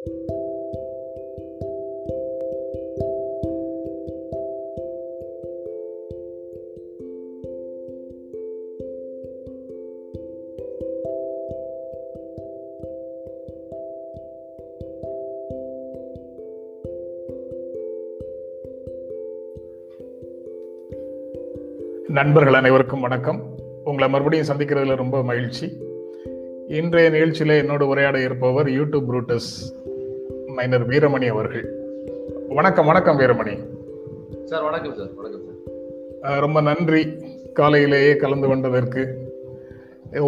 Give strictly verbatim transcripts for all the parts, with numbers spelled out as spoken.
நண்பர்கள் அனைவருக்கும் வணக்கம். உங்களை மறுபடியும் சந்திக்கிறதுல ரொம்ப மகிழ்ச்சி. இன்றைய நிகழ்ச்சியில் என்னோட உரையாட இருப்பவர் யூடியூப் புரூட்டஸ் மைனர் வீரமணி அவர்கள். வணக்கம். வணக்கம் வீரமணி சார். வணக்கம் சார். வணக்கம் சார். ரொம்ப நன்றி காலையிலேயே கலந்து கொண்டதற்கு.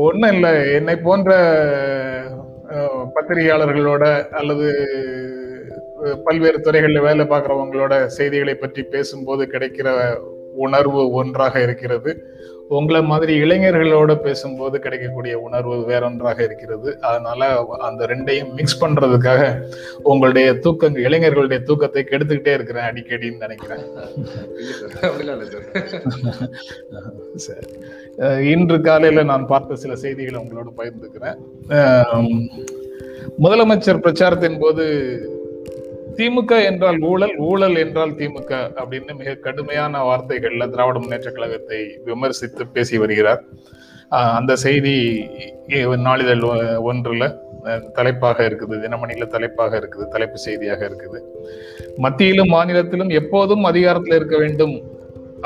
ஒன்றும் இல்லை, என்னை போன்ற பத்திரிகையாளர்களோட அல்லது பல்வேறு துறைகளில் வேலை பார்க்குறவங்களோட செய்திகளை பற்றி பேசும்போது கிடைக்கிற உணர்வு ஒன்றாக இருக்கிறது, உங்களை மாதிரி இளைஞர்களோட பேசும்போது கிடைக்கக்கூடிய உணர்வு வேறொன்றாக இருக்கிறது. அதனால அந்த ரெண்டையும் மிக்ஸ் பண்றதுக்காக உங்களுடைய தூக்கங்கள், இளைஞர்களுடைய தூக்கத்தை கெடுத்துக்கிட்டே இருக்கிறேன் அடிக்கடின்னு நினைக்கிறேன். சரி, இன்று காலையில நான் பார்த்த சில செய்திகளை உங்களோட பகிர்ந்துக்கிறேன். முதலமைச்சர் பிரச்சாரத்தின் போது திமுக என்றால் ஊழல், ஊழல் என்றால் திமுக அப்படின்னு மிக கடுமையான வார்த்தைகள்ல திராவிட முன்னேற்ற கழகத்தை விமர்சித்து பேசி வருகிறார். அந்த செய்தி நாளிதழ் ஒன்றுல தலைப்பாக இருக்குது, தினமணியில தலைப்பாக இருக்குது, தலைப்பு செய்தியாக இருக்குது. மத்தியிலும் மாநிலத்திலும் எப்போதும் அதிகாரத்தில் இருக்க வேண்டும்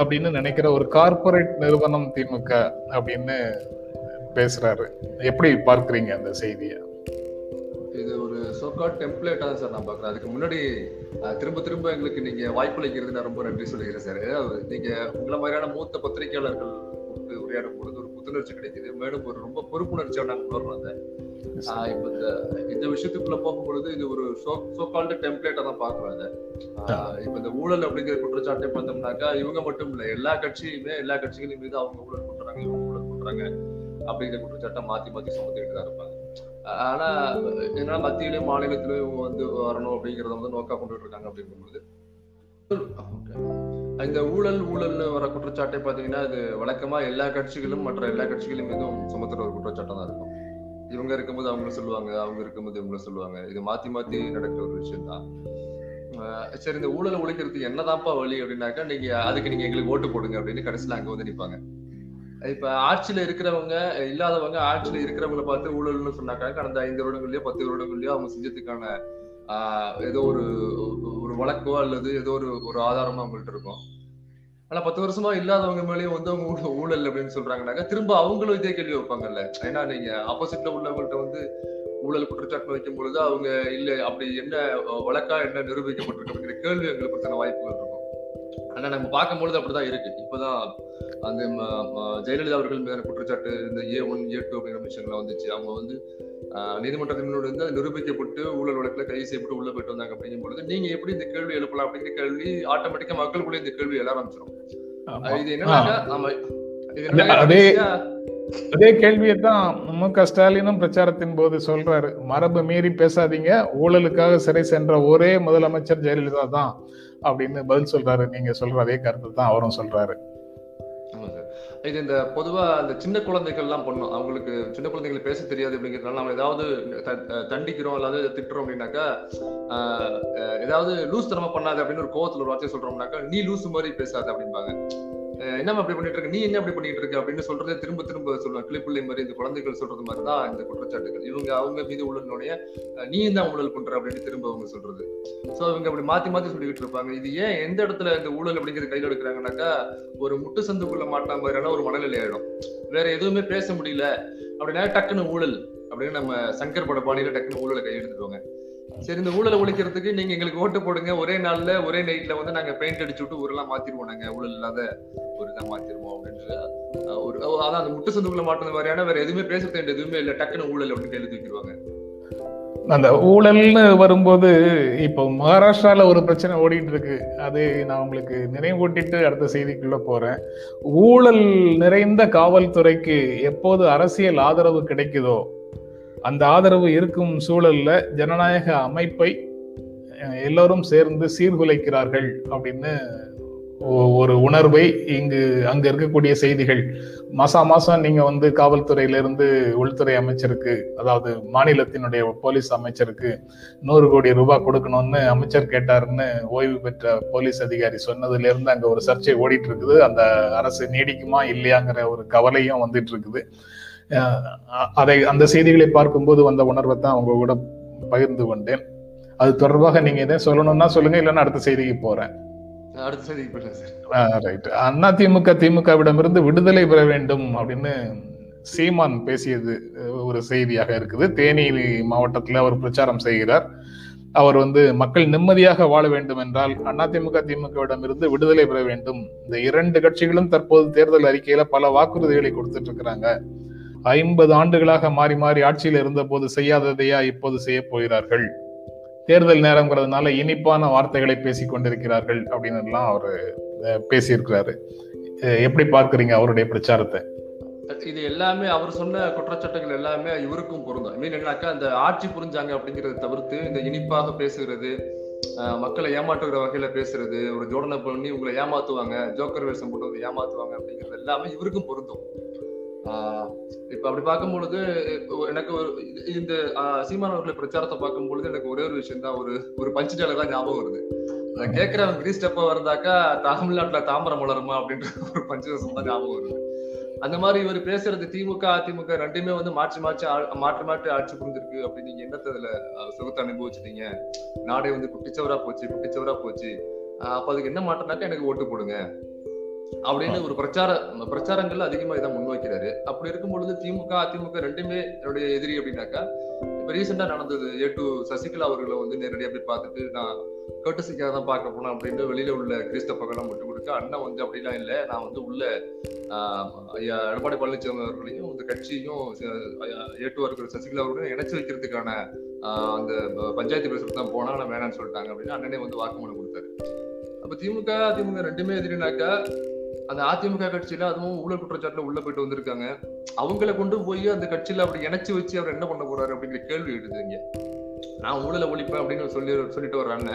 அப்படின்னு நினைக்கிற ஒரு கார்பரேட் நிறுவனம் திமுக அப்படின்னு பேசுறாரு. எப்படி பார்க்கிறீங்க அந்த செய்தியை? இது ஒரு சோகாட் டெம்ப்ளேட்டாக சார் நான் பார்க்குறேன். அதுக்கு முன்னாடி திரும்ப திரும்ப எங்களுக்கு நீங்கள் வாய்ப்பளிக்கிறது நான் ரொம்ப நன்றி சொல்லிக்கிறேன் சார். நீங்கள் உங்களை மாதிரியான மூத்த பத்திரிகையாளர்கள் கூப்பிட்டு உரையாடும் பொழுது ஒரு புத்துணர்ச்சி கிடைக்கிது, மேலும் ஒரு ரொம்ப பொறுப்புணர்ச்சியாக நாங்கள் உணர்றோம். அதை இப்போ இந்த இந்த விஷயத்துக்குள்ள போகும்பொழுது இது ஒரு சோ சோகால்டு டெம்ப்ளேட்டாக தான் பார்க்குறோம். அதை இப்போ இந்த ஊழல் அப்படிங்கிற குற்றச்சாட்டை பார்த்தோம்னாக்கா இவங்க மட்டும் இல்லை, எல்லா கட்சியுமே எல்லா கட்சிகளும் மீது அவங்க ஊழல் பண்ணுறாங்க, இவங்க ஊழல் பண்ணுறாங்க அப்படிங்கிற குற்றச்சாட்டை மாற்றி மாற்றி சுமந்துக்கிட்டு தான் இருப்பாங்க. ஆனா என்னால மத்தியிலயும் மாநிலத்திலயும் இவங்க வந்து வரணும் அப்படிங்கறத வந்து நோக்கா கொண்டு இருக்காங்க. அப்படிங்கும்போது இந்த ஊழல் ஊழல்னு வர குற்றச்சாட்டை பாத்தீங்கன்னா அது வழக்கமா எல்லா கட்சிகளும் மற்ற எல்லா கட்சிகளும் மீதும் சுமத்துற ஒரு குற்றச்சாட்டை தான் இருக்கும். இவங்க இருக்கும்போது அவங்கள சொல்லுவாங்க, அவங்க இருக்கும்போது இவங்கள சொல்லுவாங்க. இது மாத்தி மாத்தி நடக்கிற ஒரு விஷயம் தான். சரி, இந்த ஊழல் ஒழிக்கிறதுக்கு என்னதான்ப்பா வழி அப்படின்னாக்கா நீங்க அதுக்கு நீங்க எங்களுக்கு ஓட்டு போடுங்க அப்படின்னு கடைசியில அங்க வந்து நிப்பாங்க. இப்ப ஆட்சியில இருக்கிறவங்க இல்லாதவங்க ஆட்சியில இருக்கிறவங்களை பார்த்து ஊழல்னு சொன்னாக்கா கடந்த ஐந்து வருடங்கள்லயோ பத்து வருடங்கள்லயோ அவங்க செஞ்சதுக்கான ஆஹ் ஏதோ ஒரு ஒரு வழக்கோ அல்லது ஏதோ ஒரு ஒரு ஆதாரமோ அவங்கள்ட்ட இருக்கும். ஆனா பத்து வருஷமா இல்லாதவங்க மேலேயும் வந்து அவங்க ஊழல் அப்படின்னு சொல்றாங்கனாக்கா திரும்ப அவங்களும் இதே கேள்வி வைப்பாங்கல்ல. ஏன்னா நீங்க ஆப்போசிட்ல உள்ளவங்கள்ட்ட வந்து ஊழல் குற்றச்சாட்டு வைக்கும் பொழுது அவங்க இல்ல அப்படி என்ன வழக்கா என்ன நிரூபிக்கப்பட்டிருக்கு அப்படிங்கிற கேள்வி எங்களுக்கு பத்தின வாய்ப்புகள் இருக்கும். ஆனா நம்ம பார்க்கும்பொழுது அப்படிதான் இருக்கு. இப்பதான் அந்த ஜெயலலிதா அவர்கள் மீதான குற்றச்சாட்டு இந்த ஏ ஒன் ஏ டூ அப்படிங்கிற விஷயங்கள்லாம் வந்துச்சு. அவங்க வந்து நீதிமன்றத்தின் முன்னாடி வந்து நிரூபிக்கப்பட்டு ஊழல் வழக்கில் கைது செய்யப்பட்டு உள்ள போயிட்டு வந்தாங்க. அப்படிங்கும்போது நீங்க எப்படி இந்த கேள்வி எழுப்பலாம் அப்படிங்கிற கேள்வி ஆட்டோமேட்டிக்கா மக்களுக்குள்ளே இந்த கேள்வி எல்லாம் ஆரம்பிச்சிடும். இது என்னன்னா நம்ம இது அதே கேள்வியைத்தான் மு க ஸ்டாலினும் பிரச்சாரத்தின் போது சொல்றாரு. மரபு மீறி பேசாதீங்க, ஊழலுக்காக சிறை சென்ற ஒரே முதலமைச்சர் ஜெயலலிதா தான் அப்படின்னு பதில் சொல்றாரு. நீங்க சொல்ற அதே கருத்து தான் அவரும் சொல்றாரு. இது இந்த பொதுவா இந்த சின்ன குழந்தைகள் எல்லாம் பண்ணும், அவங்களுக்கு சின்ன குழந்தைகள் பேச தெரியாது அப்படிங்கிறதுனால நம்ம ஏதாவது தண்டிக்கிறோம் அல்லது திட்டுறோம் அப்படின்னாக்கா ஆஹ் ஏதாவது லூஸ் தரமா பண்ணாது அப்படின்னு ஒரு கோவத்துல ஒரு வார்த்தையை சொல்றோம்னாக்கா நீ லூஸ் மாதிரி பேசாது அப்படின்பாங்க. என்னமா அப்படி பண்ணிட்டு இருக்க, நீ என்ன அப்படி பண்ணிட்டு இருக்க அப்படின்னு சொல்றதே திரும்ப திரும்ப சொல்லுவாங்க. கிளிப்பிள்ளை மாதிரி இந்த குழந்தைகள் சொல்றது மாதிரிதான் இந்த குற்றச்சாட்டுகள். இவங்க அவங்க மீது ஊழல்னுடைய நீ தான் ஊழல் பண்ற அப்படின்னு திரும்ப அவங்க சொல்றது. சோ இவங்க அப்படி மாத்தி மாத்தி சொல்லிக்கிட்டு இருப்பாங்க. இது ஏன் எந்த இடத்துல இந்த ஊழல் அப்படிங்கிறது கையில் எடுக்கிறாங்கன்னாக்கா ஒரு முட்டு சந்துக்குள்ள மாட்டாம மாதிரியான ஒரு மனநிலை ஆயிடும். வேற எதுவுமே பேச முடியல அப்படின்னா டக்குன்னு ஊழல் அப்படின்னு நம்ம சங்கர் பட பாணியில டக்குன்னு ஊழலை கையெழுத்துடுவாங்க. சரி, இந்த ஊழலை ஒழிக்கிறதுக்கு நீங்க எங்களுக்கு ஓட்டு போடுங்க, ஒரே நாள்ல ஒரே நைட்ல வந்து நாங்க பெயிண்ட் அடிச்சு விட்டு ஊரெல்லாம் மாத்திருவோம், நாங்க ஊழல் இல்லாத ஒரு இதாக மாத்திருவோம் அப்படின்ற ஒரு அதான் அந்த முட்டு சந்துக்குள்ள மாட்டுறது மாதிரியான வேற எதுவுமே பேசுறது எதுவுமே இல்லை, டக்குன்னு ஊழல் அப்படின்னு கையில தூக்கிடுவாங்க. அந்த ஊழல்னு வரும்போது இப்போ மகாராஷ்டிரால ஒரு பிரச்சனை ஓடிட்டு இருக்கு, அது நான் உங்களுக்கு நினைவூட்டிட்டு அடுத்த செய்திக்குள்ள போறேன். ஊழல் நிறைந்த காவல்துறைக்கு எப்போது அரசியல் ஆதரவு கிடைக்குதோ அந்த ஆதரவு இருக்கும் சூழல்ல ஜனநாயக அமைப்பை எல்லோரும் சேர்ந்து சீர்குலைக்கிறார்கள் அப்படின்னு ஒரு உணர்வை இங்கு அங்க இருக்கக்கூடிய செய்திகள் மாசா மாசம் நீங்க வந்து காவல்துறையிலிருந்து உள்துறை அமைச்சருக்கு, அதாவது மாநிலத்தினுடைய போலீஸ் அமைச்சருக்கு நூறு கோடி ரூபாய் கொடுக்கணும்னு அமைச்சர் கேட்டாருன்னு ஓய்வு பெற்ற போலீஸ் அதிகாரி சொன்னதுல இருந்து அங்க ஒரு சர்ச்சை ஓடிட்டு இருக்குது. அந்த அரசு நீடிக்குமா இல்லையாங்கிற ஒரு கவலையும் வந்துட்டு இருக்குது. அதை அந்த செய்திகளை பார்க்கும்போது வந்த உணர்வை தான் அவங்க கூட பகிர்ந்து கொண்டேன். அது தொடர்பாக நீங்க எதை சொல்லணும்னா சொல்லுங்க, இல்லைன்னா அடுத்த செய்திக்கு போறேன். அதிமுக திமுகவிடமிருந்து விடுதலை பெற வேண்டும் அப்படின்னு சீமான் பேசியது ஒரு செய்தியாக இருக்குது. தேனி மாவட்டத்தில் அவர் பிரச்சாரம் செய்கிறார். அவர் வந்து மக்கள் நிம்மதியாக வாழ வேண்டும் என்றால் அதிமுக திமுகவிடமிருந்து விடுதலை பெற வேண்டும். இந்த இரண்டு கட்சிகளும் தற்போது தேர்தல் அறிக்கையில பல வாக்குறுதிகளை கொடுத்துட்டு இருக்கிறாங்க. ஐம்பது ஆண்டுகளாக மாறி மாறி ஆட்சியில் இருந்த போது செய்யாததையா இப்போது செய்ய போகிறார்கள். தேர்தல் நேரம்ங்கிறதுனால இனிப்பான வார்த்தைகளை பேசி கொண்டிருக்கிறார்கள் அப்படின்னு எல்லாம் அவரு பேசியிருக்கிறாரு. எப்படி பார்க்குறீங்க அவருடைய பிரச்சாரத்தை? இது எல்லாமே அவர் சொன்ன குற்றச்சாட்டுகள் எல்லாமே இவருக்கும் பொருந்தும். மீன் என்னன்னாக்கா இந்த ஆட்சி புரிஞ்சாங்க அப்படிங்கிறத தவிர்த்து இந்த இனிப்பாக பேசுகிறது, மக்களை ஏமாற்றுகிற வகையில பேசுறது, ஒரு ஜோடனை பண்ணி உங்களை ஏமாத்துவாங்க, ஜோக்கர் வேஷம் போட்டு வந்து ஏமாத்துவாங்க அப்படிங்கிறது எல்லாமே இவருக்கும் பொருந்தும். ஆஹ் இப்ப அப்படி பார்க்கும்பொழுது எனக்கு ஒரு இந்த சீமான் அவர்களை பிரச்சாரத்தை பார்க்கும்பொழுது எனக்கு ஒரே ஒரு விஷயம் தான், ஒரு ஒரு பஞ்சுச்சாலை தான் ஞாபகம் வருது. கேட்கிறவன் கிரீஸ் டப்பா வருதாக்கா தமிழ்நாட்டுல தாமரம் வளருமா அப்படின்ற ஒரு பஞ்சுரசம் தான் ஞாபகம் வருது. அந்த மாதிரி இவர் பேசுறது திமுக அதிமுக ரெண்டுமே வந்து மாற்றி மாற்றி மாற்றி மாற்றி ஆட்சி புரிஞ்சிருக்கு அப்படின்னு நீங்க என்னத்த இதுல சுகத்தை அனுபவிச்சுட்டீங்க, நாடே வந்து குட்டிச்சவரா போச்சு குட்டிச்சவரா போச்சு, அப்ப அதுக்கு என்ன மாட்டோம்னாக்கா எனக்கு ஓட்டு போடுங்க அப்படின்னு ஒரு பிரச்சார பிரச்சாரங்கள்ல அதிகமா இதை முன்வைக்கிறாரு. அப்படி இருக்கும் பொழுது திமுக அதிமுக ரெண்டுமே என்னுடைய எதிரி அப்படின்னாக்கா இப்ப ரீசெண்டா நடந்தது ஏ டு சசிகலா அவர்களை வந்து நேரடியா போய் பார்த்துட்டு நான் கேட்டசிக்காக தான் பார்க்க போனேன் அப்படின்னு வெளியில உள்ள கிறிஸ்தப்பெல்லாம் விட்டு கொடுக்க அண்ணன் வந்து அப்படிலாம் இல்லை, நான் வந்து உள்ள ஆஹ் எடப்பாடி பழனிசாமி அவர்களையும் இந்த கட்சியும் ஏ டு அவர்கள் சசிகலா அவர்களையும் இணைச்சு வைக்கிறதுக்கான ஆஹ் அந்த பஞ்சாயத்து பேசுறது தான் போனா நான் வேணான்னு சொல்லிட்டாங்க அப்படின்னு அண்ணனே வந்து வாக்குமூலம் கொடுத்தாரு. அப்ப திமுக அதிமுக ரெண்டுமே எதிரினாக்கா அந்த அதிமுக கட்சியில அதுவும் ஊழல் குற்றச்சாட்டுல உள்ள போயிட்டு வந்திருக்காங்க. அவங்கள கொண்டு போய் அந்த கட்சியில அப்படி இணைச்சு வச்சு அவர் என்ன பண்ண போறாரு அப்படிங்கிற கேள்வி எழுதுங்க. நான் ஊழலை ஒழிப்பேன் அப்படின்னு சொல்லி சொல்லிட்டு வர்றாங்க.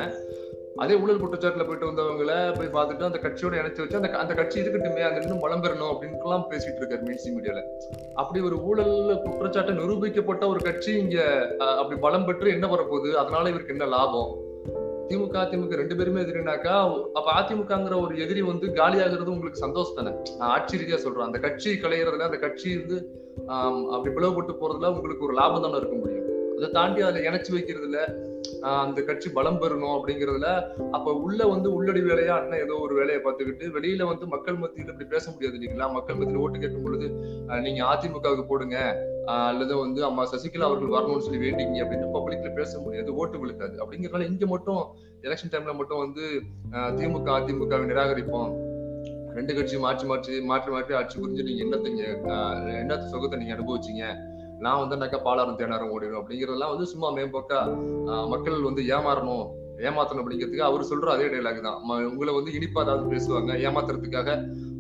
அதே ஊழல் குற்றச்சாட்டுல போயிட்டு வந்தவங்களை போய் பார்த்துட்டு அந்த கட்சியோட இணைச்சு வச்சு அந்த அந்த கட்சி இருக்கட்டுமே அங்க இன்னும் வளம் பெறணும் அப்படின்ட்டு எல்லாம் பேசிட்டு இருக்காரு மீன்ஸ் மீடியால. அப்படி ஒரு ஊழல் குற்றச்சாட்டை நிரூபிக்கப்பட்ட ஒரு கட்சி இங்க அப்படி வளம் பெற்று என்ன வரப்போகுது, அதனால இவருக்கு என்ன லாபம்? திமுக அதிமுக ரெண்டு பேருமே எதிரினாக்கா அப்ப அதிமுகங்கிற ஒரு எதிரி வந்து காலியாகிறது உங்களுக்கு சந்தோஷம் தானே? நான் ஆட்சி ரீதியா சொல்றேன், அந்த கட்சி கலையிறதுல அந்த கட்சி வந்து ஆஹ் அப்படி பிளவுபட்டு போறதுல உங்களுக்கு ஒரு லாபம் தானே இருக்க முடியும். அதை தாண்டி அதுல இணைச்சு வைக்கிறதுல ஆஹ் அந்த கட்சி பலம் பெறணும் அப்படிங்கிறதுல அப்ப உள்ள வந்து உள்ளடி வேலையா அண்ணன் ஏதோ ஒரு வேலையை பார்த்துக்கிட்டு வெளியில வந்து மக்கள் மத்தியில் இப்படி பேச முடியாது இல்லைங்களா? மக்கள் மத்தியில் ஓட்டு கேட்கும் பொழுது நீங்க அதிமுகவுக்கு போடுங்க அல்லது வந்து அம்மா சசிகலா அவர்கள் வரணும்னு சொல்லி வேண்டிங்க அப்படின்னு பப்ளிக்ல பேச முடியாது, ஓட்டு விழுக்காது. அப்படிங்கிறதுனால இங்க மட்டும் எலெக்ஷன் டைம்ல மட்டும் வந்து திமுக அதிமுகவை நிராகரிப்போம், ரெண்டு கட்சியும் மாற்றி மாற்றி மாற்றி மாற்றி ஆட்சி புரிஞ்சு நீங்க என்னத்தைங்க என்னத்த சுகத்தை நீங்க அனுபவிச்சிங்க, நான் வந்தேன்னாக்கா பாலாரம் தேனாரம் ஓடிடும் அப்படிங்கிறதெல்லாம் வந்து சும்மா மேம்போக்கா மக்கள் வந்து ஏமாறணும் ஏமாத்தணும் அப்படிங்கிறதுக்கு அவர் சொல்ற அதே டைலாக் தான். உங்களை வந்து இனிப்பா ஏதாவது பேசுவாங்க ஏமாத்துறதுக்காக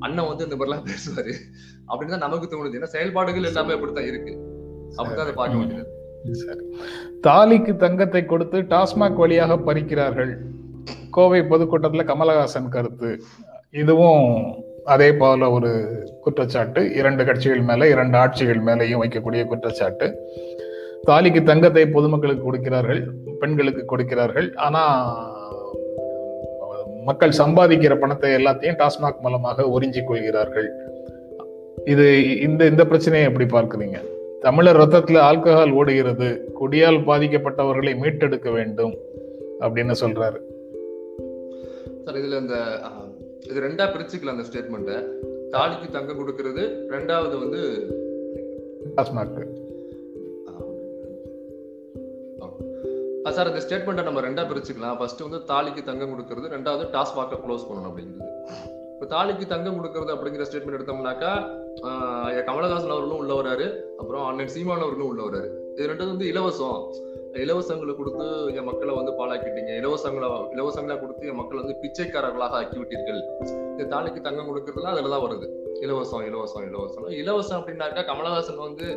அண்ணன் வந்து இந்த மாதிரிலாம் பேசுவாரு அப்படின்னு தான் நமக்கு தோணுது. ஏன்னா செயல்பாடுகள் எல்லாமே அப்படித்தான் இருக்கு, அப்படிதான் அதை பார்க்க முடியாது. தாலிக்கு தங்கத்தை கொடுத்து டாஸ்மாக் வழியாக பறிக்கிறார்கள், கோவை பொதுக்கூட்டத்துல கமலஹாசன் கருத்து. இதுவும் அதே போல ஒரு குற்றச்சாட்டு, இரண்டு கட்சிகள் மேல இரண்டு ஆட்சிகள் மேலையும் வைக்கக்கூடிய குற்றச்சாட்டு. தாலிக்கு தங்கத்தை பொதுமக்களுக்கு கொடுக்கிறார்கள், பெண்களுக்கு கொடுக்கிறார்கள், ஆனா மக்கள் சம்பாதிக்கிற பணத்தை எல்லாத்தையும் டாஸ்மாக் மூலமாக உறிஞ்சிக் கொள்கிறார்கள். இது இந்த இந்த பிரச்சனையை எப்படி பார்க்குறீங்க? தமிழர் ரத்தத்துல ஆல்கஹால் ஓடுகிறது, குடியால் பாதிக்கப்பட்டவர்களை மீட்டெடுக்க வேண்டும் அப்படின்னு சொல்றாரு சார். இதுல இந்த இது ரெண்டா பிரிச்சுக்கலாம் அந்த ஸ்டேட்மெண்ட்டை. தாலிக்கு தங்கம் கொடுக்கறது, ரெண்டாவது வந்து டாஸ்மாக். சார் இந்த ஸ்டேட்மெண்ட்டை நம்ம ரெண்டா பிரிச்சுக்கலாம். ஃபர்ஸ்ட் வந்து தாலிக்கு தங்கம் கொடுக்கறது, ரெண்டாவது டாஸ்மாக்கை க்ளோஸ் பண்ணணும் அப்படிங்கிறது. இப்போ தாலிக்கு தங்கம் கொடுக்கறது அப்படிங்கிற ஸ்டேட்மெண்ட் எடுத்தோம்னாக்கா கமலஹாசன் அவர்களும் உள்ள வராரு, அப்புறம் அண்ணன் சீமான் அவர்களும் உள்ள வராரு. இது ரெண்டாவது வந்து இலவசம் இலவசங்களை கொடுத்து என் மக்களை வந்து பாலாக்கிட்டீங்க, இலவசங்களா இலவசங்களா கொடுத்து என் மக்களை வந்து பிச்சைக்காரர்களாக ஆக்கிவிட்டீர்கள். இந்த தாலிக்கு தங்கம் கொடுக்கறதுலாம் அதுலதான் வருது, இலவசம் இலவசம் இலவசம் இலவசம் அப்படின்னாக்கா கமலஹாசன் வந்து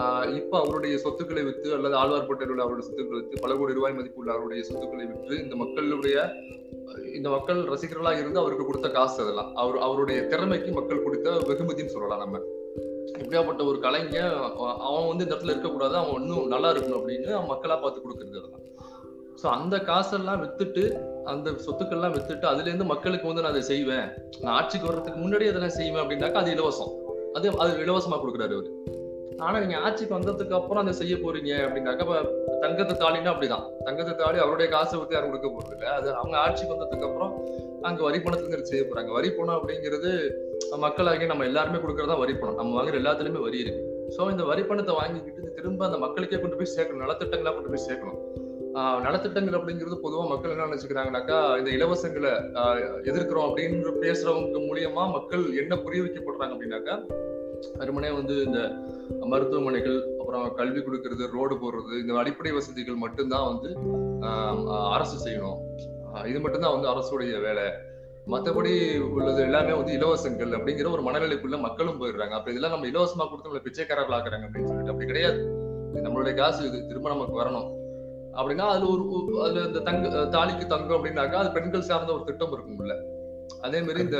ஆஹ் இப்ப அவருடைய சொத்துக்களை விற்று அல்லது ஆழ்வார்பேட்டையில் உள்ள அவருடைய சொத்துக்களை விற்று பல கோடி ரூபாய் மதிப்பு உள்ள அவருடைய சொத்துக்களை விற்று இந்த மக்களுடைய இந்த மக்கள் ரசிகர்களாக இருந்து அவருக்கு கொடுத்த காசு அதெல்லாம் அவர் அவருடைய திறமைக்கு மக்கள் கொடுத்த வெகுமதின்னு சொல்லலாம். நம்ம எப்படியாப்பட்ட ஒரு கலைஞர் அவன் வந்து இந்த இடத்துல இருக்கக்கூடாது, அவன் இன்னும் நல்லா இருக்கணும் அப்படின்னு அவன் மக்களா பார்த்து கொடுக்கறது அதெல்லாம். ஸோ அந்த காசெல்லாம் வித்துட்டு அந்த சொத்துக்கள்லாம் வித்துட்டு அதுல இருந்து மக்களுக்கு வந்து நான் அதை செய்வேன், நான் ஆட்சிக்கு வர்றதுக்கு முன்னாடி அதெல்லாம் செய்வேன் அப்படின்னாக்கா அது இலவசம், அது அது இலவசமா கொடுக்குறாரு அவரு. ஆனா நீங்க ஆட்சிக்கு வந்ததுக்கு அப்புறம் அதை செய்ய போறீங்க அப்படின்னாக்கா இப்ப தங்கத்து தாலின்னா அப்படிதான், தங்கத்து தாலி அவருடைய காசை விட்டு யாரும் கொடுக்க போறது இல்லை, அது அவங்க ஆட்சிக்கு வந்ததுக்கு அப்புறம் அங்க வரி பணத்துக்கு செய்ய போறாங்க. வரி பணம் அப்படிங்கிறது மக்களாகிய நம்ம எல்லாருமே கொடுக்கறதா வரி பணம், நம்ம வாங்குற எல்லாத்துலயுமே வரி இருக்கு. ஸோ இந்த வரி பணத்தை வாங்கிக்கிட்டு திரும்ப அந்த மக்களுக்கே கொண்டு போய் சேர்க்கணும், நலத்திட்டங்களா கொண்டு போய் சேர்க்கணும். ஆஹ் நலத்திட்டங்கள் அப்படிங்கிறது பொதுவாக மக்கள் என்ன நினைச்சுக்கிறாங்கனாக்கா இந்த இலவசங்களை எதிர்க்கிறோம் அப்படின்னு பேசுறவங்க மூலியமா மக்கள் என்ன புரிய வைக்கப்படுறாங்க அப்படின்னாக்கா வெறுமனே வந்து இந்த மருத்துவமனைகள் அப்புறம் கல்வி கொடுக்கறது ரோடு போடுறது இந்த அடிப்படை வசதிகள் மட்டும்தான் வந்து அரசு செய்யணும், இது மட்டும்தான் வந்து அரசுடைய வேலை, மற்றபடி உள்ளது எல்லாமே வந்து இலவசங்கள் அப்படிங்கிற ஒரு மனநிலைக்குள்ள மக்களும் போயிடுறாங்க. அப்ப இதெல்லாம் நம்ம இலவசமா கொடுத்து நம்மளை பிச்சைக்காரர்கள் ஆக்குறாங்க அப்படின்னு சொல்லிட்டு அப்படி கிடையாது, நம்மளுடைய காசு இது திரும்ப நமக்கு வரணும் அப்படின்னா அதுல ஒரு அதுல இந்த தங்க தாலிக்கு தங்கம் அப்படின்னாக்கா அது பெண்கள் சார்ந்த ஒரு திட்டம் இருக்கும்ல. அதே மாதிரி இந்த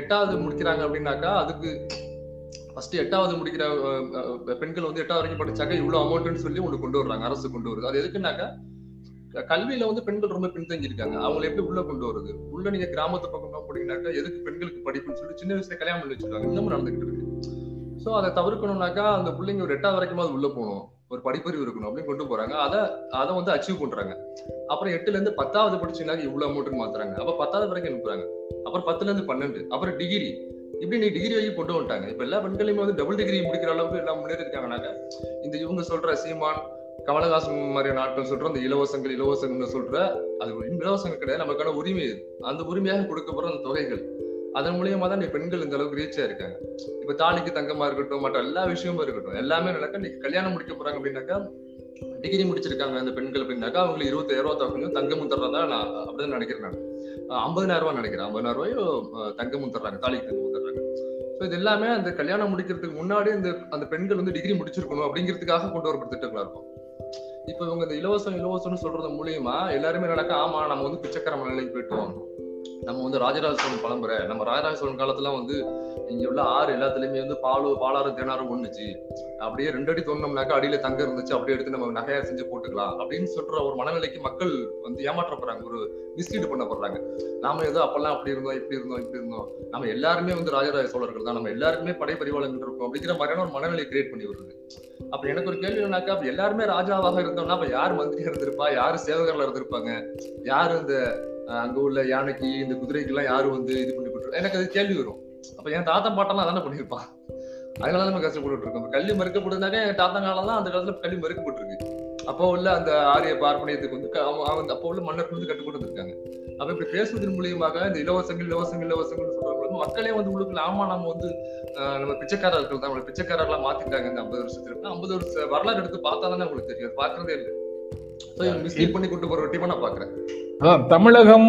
எட்டாவது முடிக்கிறாங்க அப்படின்னாக்கா அதுக்கு ஃபர்ஸ்ட் எட்டாவது முடிக்கிற பெண்கள் வந்து எட்டாவது வரைக்கும் படிச்சாக்க இவ்வளவு அமௌண்ட்னு சொல்லி உங்களுக்கு கொண்டு வர்றாங்க, அரசு கொண்டு வருது. அது எதுக்குன்னாக்கா கல்வியில வந்து பெண்கள் ரொம்ப பின்தங்கி இருக்காங்க, அவங்களை எப்படி உள்ள கொண்டு வருது. உள்ள நீங்க கிராமத்து பக்கம் போனீங்கன்னாக்கா எதுக்கு பெண்களுக்கு படிப்புன்னு சொல்லி சின்ன வயசுல கல்யாணம் பண்ணி வச்சிருக்காங்க, இன்னமும் நடந்துகிட்டு இருக்கு. ஸோ அதை தவிர்க்கணும்னாக்கா அந்த பிள்ளைங்க ஒரு எட்டாவது வரைக்கும் அது உள்ள போகணும், ஒரு படிப்பறிவு இருக்கணும் அப்படின்னு கொண்டு போறாங்க. அதை அதை வந்து அச்சீவ் பண்றாங்க. அப்புறம் எட்டுல இருந்து பத்தாவது படிச்சுனாக்க இவ்வளவு அமௌண்ட்டுன்னு மாத்துறாங்க, அப்ப பத்தாவது வரைக்கும் அனுப்புறாங்க, அப்புறம் பத்துல இருந்து பன்னெண்டு, அப்புறம் டிகிரி, இப்படி நீ டிகிரி வரைக்கும் கொண்டு வந்துட்டாங்க. இப்ப எல்லா பெண்களையுமே வந்து டபுள் டிகிரி முடிக்கிற அளவுக்கு எல்லாம் முன்னேறி இருக்காங்கனாக்க இந்த இவங்க சொல்ற சீமான் கமலஹாசன் மாதிரியான நாட்கள் சொல்ற அந்த இலவசங்கள் இலவசங்கள் சொல்ற அது இலவசங்கள் கிடையாது, நமக்கான உரிமை இது. அந்த உரிமையாக கொடுக்கப்படுற அந்த தொகைகள் அதன் மூலியமா தான் பெண்கள் இந்த அளவுக்கு ரீச்சா இருக்காங்க. இப்ப தாலிக்கு தங்கமா இருக்கட்டும் மற்ற எல்லா விஷயமும் இருக்கட்டும் எல்லாமே நடக்க நீங்க கல்யாணம் முடிக்க போறாங்க அப்படின்னாக்கா டிகிரி முடிச்சிருக்காங்க அந்த பெண்கள் அப்படின்னாக்கா அவங்களுக்கு இருபத்தாயிரம் ரூபா தங்கமும் தங்கமும் தர்றதா நான் அப்படிதான் நினைக்கிறேன். நான் ஐம்பதாயிரம் ரூபாய் நினைக்கிறேன், ஐம்பதாயிரம் ரூபாயோ தங்கமும் தர்றாங்க, தாலிக்கு தங்கமும் தர்றாங்க. ஸோ இது எல்லாமே அந்த கல்யாணம் முடிக்கிறதுக்கு முன்னாடி இந்த அந்த பெண்கள் வந்து டிகிரி முடிச்சிருக்கணும் அப்படிங்கிறதுக்காக கொண்டு வரப்பட்ட திட்டங்களா இருக்கும். இப்ப இவங்க இந்த இலவசம் இலவசம்னு சொல்றது மூலியமா எல்லாருமே நடக்க ஆமா நம்ம வந்து பிச்சைக்கார மனநிலைக்கு போயிட்டு வாங்கணும், நம்ம வந்து ராஜராஜ சோழன் பழம்புற நம்ம ராஜராஜ சோழன் காலத்துல வந்து இங்க உள்ள ஆறு எல்லாத்துலயுமே வந்து பாலு பாலாரம் தேனாரும் ஒண்ணுச்சு, அப்படியே ரெண்டு அடி தோணும்னாக்கா அடியில தங்க இருந்துச்சு, அப்படியே எடுத்து நம்ம நகையா செஞ்சு போட்டுக்கலாம் அப்படின்னு சொல்ற ஒரு மனநிலைக்கு மக்கள் வந்து ஏமாற்றப்படுறாங்க, ஒரு மிஸ்லீட் பண்ணப்படுறாங்க. நாம ஏதோ அப்பெல்லாம் அப்படி இருந்தோம் இப்படி இருந்தோம் இப்படி இருந்தோம் நம்ம எல்லாருமே வந்து ராஜராஜ சோழர்கள் தான், நம்ம எல்லாருமே படை பரிவாளங்கள் இருக்கும் அப்படிங்கிற மாதிரியான ஒரு மனநிலை கிரியேட் பண்ணி வருது. அப்ப எனக்கு ஒரு கேள்வி என்னன்னாக்கா அப்ப எல்லாருமே ராஜாவாக இருந்தோம்னா அப்ப யார் மந்திரியா இருந்திருப்பா, யாரு சேவகர்களா இருந்திருப்பாங்க, யாரு இந்த அங்க உள்ள யானைக்கு இந்த குதிரைக்கு எல்லாம் யாரும் வந்து இது பண்ணி போட்டு எனக்கு அது கேள்வி வரும். அப்ப என் தாத்தா பாட்டெல்லாம் அதான பண்ணிருப்பான், அதனால நம்ம கஷ்டப்பட்டு இருக்கோம். கல்வி மறுக்கப்பட்டதுனாக்கா என் தாத்தா காலம் தான் அந்த காலத்துல கல்வி மறுக்கப்பட்டிருக்கு. அப்போ உள்ள அந்த ஆரிய பார்ப்பனியத்துக்கு வந்து அப்போ உள்ள மன்னருக்கு வந்து கட்டுப்பட்டு வந்திருக்காங்க. அப்ப இப்படி பேசுவதன் மூலியமாக இந்த இலவசங்கள் இலவசங்கள் இலவசங்கள் சொல்றவங்க மக்களே வந்து உங்களுக்கு ஆமா நம்ம வந்து நம்ம பிச்சைக்காரா இருக்கிறது, நம்மளை பிச்சைக்காரர்களா மாத்திட்டாங்க இந்த ஐம்பது வருஷத்துல. ஐம்பது வருஷ வரலாறு எடுத்து பார்த்தா தானே உங்களுக்கு தெரியும், அது பாக்குறதே இல்லை. மிஸ்லீட் பண்ணி கொண்டு போற டீமா நான் பாக்குறேன். தமிழகம்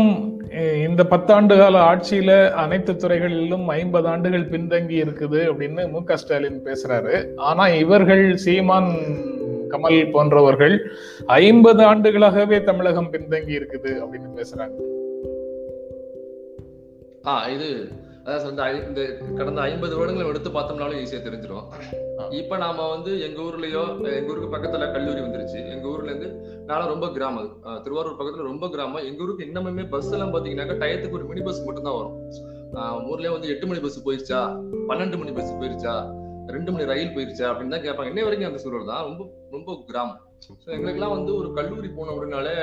இந்த பத்தாண்டு கால ஆட்சியில அனைத்து துறைகளிலும் ஐம்பது ஆண்டுகள் பின்தங்கி இருக்குது அப்படின்னு மு க ஸ்டாலின் பேசுறாரு. ஆனா இவர்கள் சீமான் கமல் போன்றவர்கள் ஐம்பது ஆண்டுகளாகவே தமிழகம் பின்தங்கி இருக்குது அப்படின்னு பேசுறாங்க. ஆஹ் இது அதாவது இந்த கடந்த ஐம்பது வருடங்களை எடுத்து பார்த்தோம்னாலும் ஈஸியா தெரிஞ்சிடும். இப்ப நாம வந்து எங்க ஊர்லயோ எங்க ஊருக்கு பக்கத்துல கல்லூரி வந்துருச்சு, எங்க ஊர்ல இருந்து நானும் ரொம்ப கிராமம் திருவாரூர் பக்கத்துல ரொம்ப கிராமம். எங்க ஊருக்கு இன்னமுமே பஸ் எல்லாம் பாத்தீங்கன்னாக்கா டயத்துக்கு ஒரு மினி பஸ் மட்டும்தான் வரும். ஆஹ் ஊர்லயே வந்து எட்டு மணி பஸ் போயிருச்சா, பன்னெண்டு மணி பஸ் போயிருச்சா, ரெண்டு மணி ரயில் போயிருச்சா அப்படின்னு தான் கேட்பாங்க. இன்ன வரைக்கும் அந்த சூழல் தான், ரொம்ப ரொம்ப கிராமம். ஸோ எங்களுக்கெல்லாம் வந்து ஒரு கல்லூரி போனோம் அப்படின்னாலே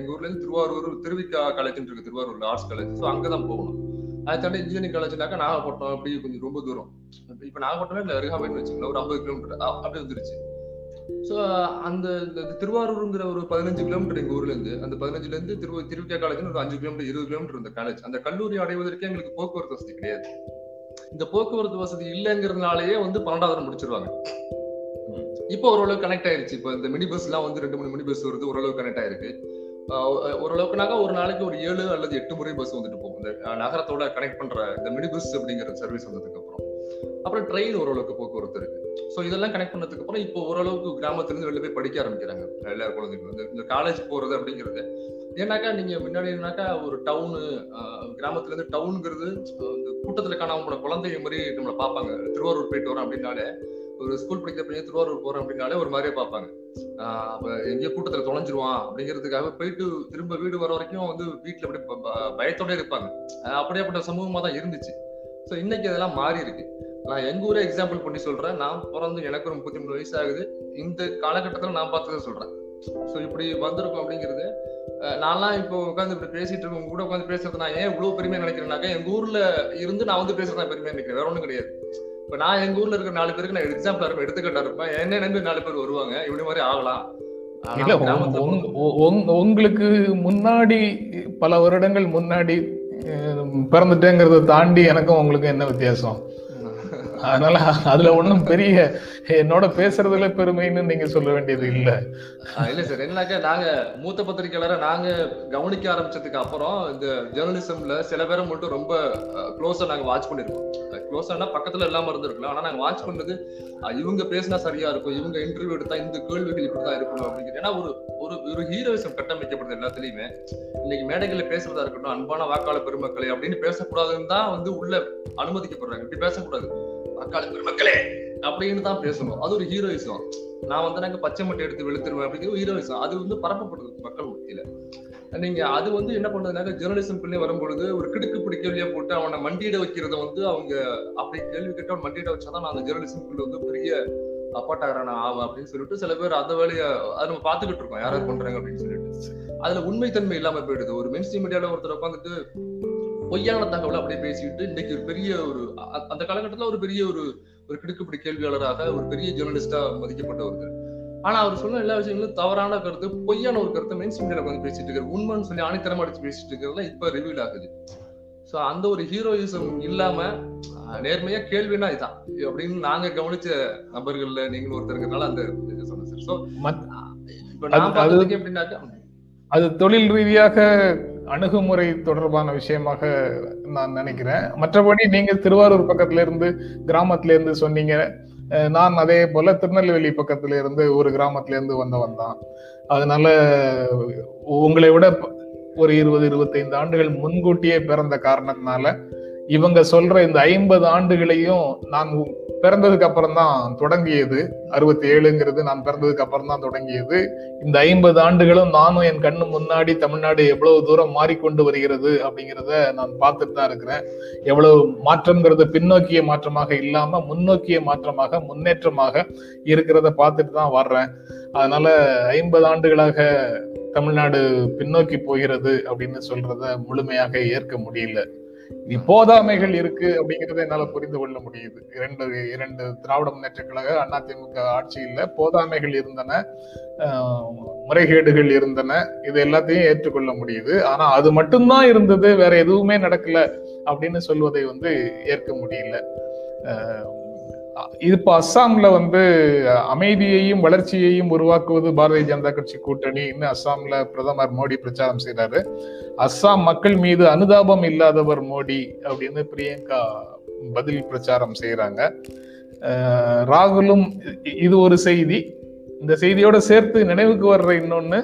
எங்க ஊர்ல இருந்து திருவாரூர் திருவிக்கா காலேஜ்னு இருக்கு, திருவாரூர்ல ஆர்ட்ஸ் காலேஜ். ஸோ அங்கதான் போகணும். அதை தாண்டி இன்ஜினியரிங் காலேஜ்னாக்கா நாகப்பட்டினம் அப்படி கொஞ்சம் ரொம்ப தூரம். இப்ப நாகப்பட்டினமே இல்லை, அருகாமைன்னு வச்சுக்கலாம், ஒரு ஐம்பது கிலோமீட்டர் அப்படி வந்துருச்சு. ஸோ அந்த திருவாரூருங்கிற ஒரு பதினஞ்சு கிலோமீட்டர் எங்க ஊர்ல இருந்து, அந்த பதினஞ்சுல இருந்து திரு திருவிக்கா காலேஜ்னு ஒரு அஞ்சு கிலோமீட்டர் இருபது கிலோமீட்டர் இருந்த காலேஜ். அந்த கல்லூரி அடைவதற்கே எங்களுக்கு போக்குவரத்து வசதி கிடையாது. இந்த போக்குவரத்து வசதி இல்லைங்கிறதுனாலயே வந்து பன்னெண்டாவது முடிச்சிருவாங்க. இப்போ ஓரளவு கனெக்ட் ஆயிருச்சு, இப்போ இந்த மினி பஸ் எல்லாம் வந்து ரெண்டு மூணு மினி பஸ் வருது, ஓரளவு கனெக்ட் ஆயிருக்கு. ஓரளவுக்குனாக்கா ஒரு நாளைக்கு ஒரு ஏழு அல்லது எட்டு முறை பஸ் வந்துட்டு போகும் இந்த நகரத்தோட கனெக்ட் பண்ற இந்த மினி பஸ் அப்படிங்கிற சர்வீஸ் வந்ததுக்கு அப்புறம். அப்புறம் ட்ரெயின் ஓரளவுக்கு போக்குவரத்து இருக்கு. ஸோ இதெல்லாம் கனெக்ட் பண்ணதுக்கு அப்புறம் இப்போ ஓரளவுக்கு கிராமத்திலிருந்து வெளில போய் படிக்க ஆரம்பிக்கிறாங்க எல்லா குழந்தைகளும். இந்த இந்த காலேஜ் போறது அப்படிங்கிறது ஏன்னாக்கா நீங்க முன்னாடினாக்கா ஒரு டவுனு கிராமத்திலேருந்து டவுனுங்கிறது கூட்டத்தில் காணாம குழந்தைங்க மாதிரி நம்மளை பார்ப்பாங்க. திருவாரூர் போயிட்டு வரோம் அப்படின்னாலே, ஒரு ஸ்கூல் படிக்கிற பையன் திருவாரூர் போறோம் அப்படின்னாலே ஒரு மாதிரியே பார்ப்பாங்க. அப்ப எங்கேயோ கூட்டத்துல தொலைஞ்சிருவான் அப்படிங்கிறதுக்காக போயிட்டு திரும்ப வீடு வர வரைக்கும் வந்து வீட்டுல அப்படி பயத்தோடய இருப்பாங்க. அப்படியேப்பட்ட சமூகமா தான் இருந்துச்சு. ஸோ இன்னைக்கு அதெல்லாம் மாறி இருக்கு. நான் எங்க ஊரே எக்ஸாம்பிள் பண்ணி சொல்றேன். நான் பிறந்து எனக்கு ஒரு முப்பத்தி மூணு வயசு ஆகுது. இந்த காலகட்டத்தில் நான் பார்த்ததை சொல்றேன். ஸோ இப்படி வந்திருக்கும் அப்படிங்கிறது நான்லாம் இப்போ உட்காந்து இப்படி பேசிட்டு இருக்கேன் கூட உட்காந்து பேசுறது. நான் ஏன் இவ்வளவு பெருமையா நினைக்கிறேன்னாக்கா, எங்க ஊர்ல இருந்து நான் வந்து பேசுறதா பெருமையா நினைக்கிறேன், வேற ஒன்றும் கிடையாது. இப்போ நான் எங்க ஊர்ல இருக்கிற நாலு பேருக்கு நான் எக்ஸாம்பிளா இருப்பேன், எடுத்துக்கிட்டா இருப்பேன். என்ன நம்பி நாலு பேர் வருவாங்க, இப்படி மாதிரி ஆகலாம். உங்களுக்கு முன்னாடி பல வருடங்கள் முன்னாடி பிறந்துட்டேங்கிறத தாண்டி எனக்கும் உங்களுக்கு என்ன வித்தியாசம்? அதனால அதுல ஒன்றும் பெரிய என்னோட பேசுறதுல பெருமைன்னு நீங்க சொல்ல வேண்டியது இல்ல. இல்ல சார், என்னக்கா நாங்க மூத்த பத்திரிகையாளரை நாங்க கவனிக்க ஆரம்பிச்சதுக்கு அப்புறம் இந்த ஜேர்னலிசம்ல சில பேரை மட்டும் ரொம்ப க்ளோஸா நாங்க வாட்ச் பண்ணிருக்கோம். க்ளோஸானா பக்கத்துல இல்லாம இருந்திருக்கலாம், ஆனா நாங்க வாட்ச் பண்ணது இவங்க பேசினா சரியா இருக்கும், இவங்க இன்டர்வியூ எடுத்தா இந்த கேள்விகள் இப்படிதான் இருக்கணும் அப்படிங்கிறது. ஏன்னா ஒரு ஒரு ஹீரோயிசம் கட்டமைக்கப்படுது எல்லாத்துலயுமே. இன்னைக்கு மேடைகள்ல பேசுறதா இருக்கட்டும், அன்பான வாக்காளர் பெருமக்களே அப்படின்னு பேசக்கூடாதுன்னு தான் வந்து உள்ள அனுமதிக்கப்படுறாங்க. இப்படி பேசக்கூடாது, வாக்காளர் பெருமக்களே அப்படின்னு தான் பேசணும். அது ஒரு ஹீரோயிசம். நான் வந்து நாங்க பச்சை மட்டை எடுத்து வெளுத்துருவேன் அப்படிங்கிறது ஹீரோயிசம். அது வந்து பரப்பப்படுது மக்கள் மத்தியில. நீங்க அது வந்து என்ன பண்றதுனாக்க ஜேர்னலிசம் பிள்ளை வரும்பொழுது ஒரு கிடுக்கு பிடி கேள்வியா போட்டு அவனை மண்டியிட வைக்கிறத வந்து அவங்க அப்படி கேள்வி கேட்டு அவன் மண்டியிட வச்சாதான் நான் அந்த ஜேர்னலிசம் பிள்ளை வந்து பெரிய அப்பாட்டாகிறான ஆவா அப்படின்னு சொல்லிட்டு சில பேர் அந்த வேலையை அதை நம்ம பாத்துக்கிட்டு இருக்கோம், யாராவது பண்றாங்க அப்படின்னு சொல்லிட்டு. அதுல உண்மைத்தன்மை இல்லாம போயிடுது. ஒரு மெயின்ஸ்ட்ரீம் மீடியால ஒருத்தர் உட்காந்துட்டு பொய்யான தகவலை அப்படியே பேசிட்டு இன்னைக்கு ஒரு பெரிய ஒரு அந்த காலகட்டத்துல ஒரு பெரிய ஒரு ஒரு கிடுக்குப்பிடி கேள்வியாளராக ஒரு பெரிய ஜேர்னலிஸ்டா மதிக்கப்பட்டவர்கள். ஆனா அவர் சொன்ன எல்லா விஷயங்களும் தவறான கருத்து, பொய்யான ஒரு கருத்தை மெயின்ஸ்ட்ரீம் மீடியால உட்காந்து பேசிட்டு இருக்காரு. உண்மைன்னு சொல்லி ஆணித்தரமா அடிச்சு பேசிட்டு இருக்கிறதுலாம் இப்ப ரிவீல் ஆகுது. ஸோ அந்த ஒரு ஹீரோயிசம் இல்லாம நேர்மையா கேள்வினா இதான் அப்படின்னு நாங்க கவனிச்ச நபர்கள்ல நீங்களும் ஒருத்தருக்குறதுனால அந்த சொன்னாக்கா அது தொழில் ரீதியாக அணுகுமுறை தொடர்பான விஷயமாக நான் நினைக்கிறேன். மற்றபடி நீங்க திருவாரூர் பக்கத்துல இருந்து கிராமத்துல இருந்து சொன்னீங்க, நான் அதே போல திருநெல்வேலி பக்கத்துல இருந்து ஒரு கிராமத்துல இருந்து வந்தவன் தான். அதனால உங்களை விட ஒரு இருபது இருபத்தைந்து ஆண்டுகள் முன்கூட்டியே பிறந்த காரணத்தினால இவங்க சொல்ற இந்த ஐம்பது ஆண்டுகளையும் நான் பிறந்ததுக்கு அப்புறம் தான் தொடங்கியது. அறுபத்தி ஏழுங்கிறது நான் பிறந்ததுக்கு அப்புறம் தான் தொடங்கியது. இந்த ஐம்பது ஆண்டுகளும் நானும் என் கண்ணு முன்னாடி தமிழ்நாடு எவ்வளவு தூரம் மாறிக்கொண்டு வருகிறது அப்படிங்கிறத நான் பார்த்துட்டு தான் இருக்கிறேன். எவ்வளவு மாற்றம்ங்கிறது பின்னோக்கிய மாற்றமாக இல்லாம முன்னோக்கிய மாற்றமாக முன்னேற்றமாக இருக்கிறத பார்த்துட்டு தான் வர்றேன். அதனால ஐம்பது ஆண்டுகளாக தமிழ்நாடு பின்னோக்கி போகிறது அப்படின்னு சொல்றத முழுமையாக ஏற்க முடியல. போதாமைகள் இருக்கு அப்படிங்கறத என்னால புரிந்து கொள்ள முடியுது. இரண்டு இரண்டு திராவிட முன்னேற்ற கழக அதிமுக ஆட்சியில போதாமைகள் இருந்தன, முறைகேடுகள் இருந்தன, இது எல்லாத்தையும் ஏற்றுக்கொள்ள முடியுது. ஆனா அது மட்டும்தான் இருந்தது, வேற எதுவுமே நடக்கல அப்படின்னு சொல்வதை வந்து ஏற்க முடியல. இது இப்ப அஸ்ஸாம்ல வந்து அமைதியையும் வளர்ச்சியையும் உருவாக்குவது பாரதிய ஜனதா கட்சி கூட்டணின்னு அஸ்ஸாம்ல பிரதமர் மோடி பிரச்சாரம் செய்யறாரு. அஸ்ஸாம் மக்கள் மீது அனுதாபம் இல்லாதவர் மோடி அப்படின்னு பிரியங்கா பதில் பிரச்சாரம் செய்யறாங்க. அஹ் ராகுலும் இது ஒரு செய்தி. இந்த செய்தியோட சேர்த்து நினைவுக்கு வர்ற இன்னொன்னு,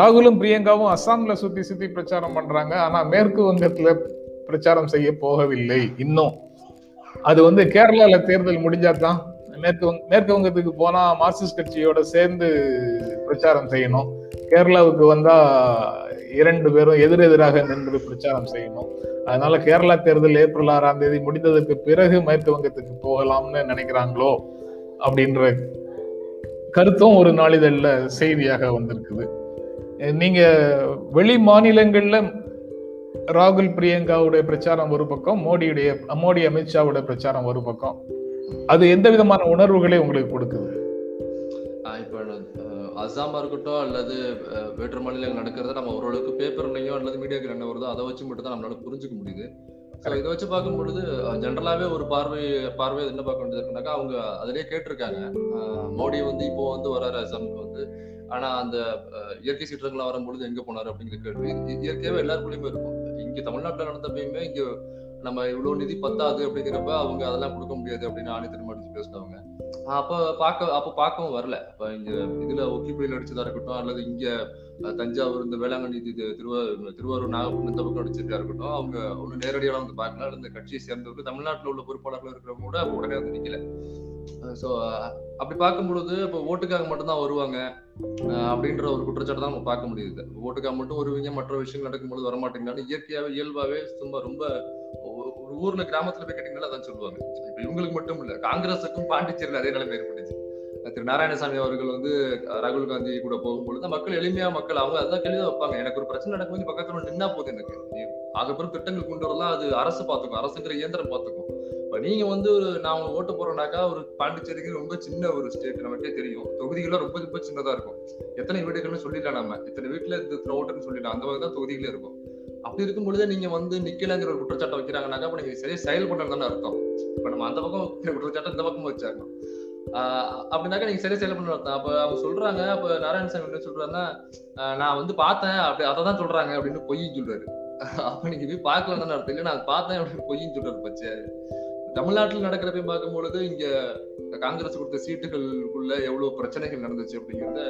ராகுலும் பிரியங்காவும் அஸ்ஸாம்ல சுத்தி சுத்தி பிரச்சாரம் பண்றாங்க, ஆனா மேற்கு வங்கத்துல பிரச்சாரம் செய்ய போகவில்லை இன்னும். அது வந்து கேரளால தேர்தல் முடிஞ்சாதான் மேற்கு வங்க மேற்கு வங்கத்துக்கு போனா மார்க்சிஸ்ட் கட்சியோட சேர்ந்து பிரச்சாரம் செய்யணும், கேரளாவுக்கு வந்தா இரண்டு பேரும் எதிரெதிராக நின்று பிரச்சாரம் செய்யணும். அதனால கேரளா தேர்தல் ஏப்ரல் ஆறாம் தேதி முடிந்ததுக்கு பிறகு மேற்கு வங்கத்துக்கு போகலாம்னு நினைக்கிறாங்களோ அப்படின்ற கருத்தும் ஒரு நாளிதழ்ல செய்தியாக வந்திருக்குது. நீங்க வெளி மாநிலங்கள்ல ராகுல் பிரியங்காவுடைய பிரச்சாரம் ஒரு பக்கம், மோடியுடைய மோடி அமித்ஷாவுடைய பிரச்சாரம் ஒரு பக்கம், அது எந்த விதமான உணர்வுகளை உங்களுக்கு கொடுக்குது? இப்போ அஸ்ஸாமா இருக்கட்டும் அல்லது வேற்று மாநிலங்கள் நடக்கிறத நம்ம ஓரளவுக்கு பேப்பர்லையோ அல்லது மீடியாக்கள் என்ன வருதோ அதை வச்சு மட்டும் தான் நம்மளால புரிஞ்சுக்க முடியுது. இதை வச்சு பார்க்கும் பொழுது ஜென்ரலாவே ஒரு பார்வை பார்வை என்ன பார்க்க வேண்டியது இருக்குனாக்கா, அவங்க அதிலே கேட்டிருக்காங்க மோடி வந்து இப்போ வந்து வர்றாரு அஸ்ஸாமுக்கு வந்து, ஆனா அந்த இயற்கை சீற்றங்கள்லாம் வரும்பொழுது எங்க போனாரு அப்படிங்கிற கேள்வி இயற்கையாவே எல்லாருக்குள்ளயுமே இருக்கும். இங்க தமிழ்நாட்டுல நடந்தப்பயுமே இங்க நம்ம இவ்வளவு நிதி பத்தாது அப்படிங்கிறப்ப அவங்க அதெல்லாம் கொடுக்க முடியாது அப்படின்னு ஆணையத்திடம் அடிச்சு பேசினவங்க. அப்ப பார்க்க அப்ப பார்க்கவும் வரல. இப்ப இங்க இதுல ஒக்கிப்படியில் அடிச்சதா இருக்கட்டும், அல்லது இங்க தஞ்சாவூர் இந்த வேளாங்கண்ணி திருவாரூர் திருவாரூர் நாகப்பட்டினம் இந்த பக்கம் அடிச்சதா இருக்கட்டும், அவங்க ஒண்ணு நேரடியாக வந்து பார்க்கல. இந்த கட்சியை சேர்ந்தவர்கள் தமிழ்நாட்டில் உள்ள பொறுப்பாளர்கள் இருக்கிறவங்க கூட உடனே வந்து நிக்கல. சோ அப்படி பார்க்கும்பொழுது இப்போ ஓட்டுக்காக மட்டும்தான் வருவாங்க அப்படின்ற ஒரு குற்றச்சாட்டு தான் நம்ம பார்க்க முடியுது. ஓட்டுக்காக மட்டும் வருவீங்க, மற்ற விஷயங்கள் நடக்கும்போது வரமாட்டேங்கிறாலும் இயற்கையாவே இயல்பாவே சும்மா ரொம்ப ஒரு ஊர்ல கிராமத்துல போய் கேட்டீங்கன்னா அதான் சொல்லுவாங்க. இப்ப இவங்களுக்கு மட்டும் இல்ல, காங்கிரஸுக்கும் பாண்டிச்சேரியில அதே நிலைமை ஏற்பட்டுச்சு. திரு நாராயணசாமி அவர்கள் வந்து ராகுல் காந்தி கூட போகும்பொழுது மக்கள் எளிமையா மக்கள் அவங்க அதான் கேள்விதான் வைப்பாங்க. எனக்கு ஒரு பிரச்சனை நடக்கும்போது பக்கத்துல நின்னா போகுது, எனக்கு அதுக்கப்புறம் திட்டங்கள் கொண்டு வரலாம், அது அரசு பாத்துக்கும், அரசுங்கிற இயந்திரம் பாத்துக்கும். இப்போ நீங்கள் வந்து ஒரு நான் அவங்க ஓட்டு போகிறோன்னாக்கா ஒரு பாண்டிச்சேரிக்கு ரொம்ப சின்ன ஒரு ஸ்டேட், நமக்கே தெரியும் தொகுதிகளாக ரொம்ப ரொம்ப சின்னதாக இருக்கும். எத்தனை வீடுகள்னு சொல்லிடலாம், நம்ம இத்தனை வீட்டில் இந்த ஓட்டுன்னு சொல்லிடலாம், அந்த மாதிரி தான் தொகுதிகளே இருக்கும். அப்படி இருக்கும்பொழுது நீங்கள் வந்து நிக்கலங்கிற ஒரு குற்றச்சாட்டை வைக்கிறாங்கனாக்கா அப்போ நீங்கள் சரியாக செயல் பண்ணுறதுதானே அர்த்தம். இப்போ நம்ம அந்த பக்கம் குற்றச்சாட்டை இந்த பக்கம் வச்சாங்க அப்படின்னாக்கா நீங்கள் சரியாக செயல் பண்ணுறதா. அப்போ அவங்க சொல்கிறாங்க, அப்போ நாராயணசாமி என்ன சொல்கிறாருன்னா, நான் வந்து பார்த்தேன் அப்படி அதை தான் சொல்கிறாங்க அப்படின்னு பொய்ன்னு சொல்கிறாரு. அப்போ நீங்கள் போய் பார்க்கலாம் தானே அர்த்தம், இல்லை நான் பார்த்தேன் அப்படின்னு பொய்ன்னு சொல்கிறாரு. பச்சை தமிழ்நாட்டில் நடக்கிறப்பையும் பார்க்கும்பொழுது இங்க காங்கிரஸ் கொடுத்த சீட்டுகளுக்குள்ள எவ்வளவு பிரச்சனைகள் நடந்துச்சு அப்படிங்கிறத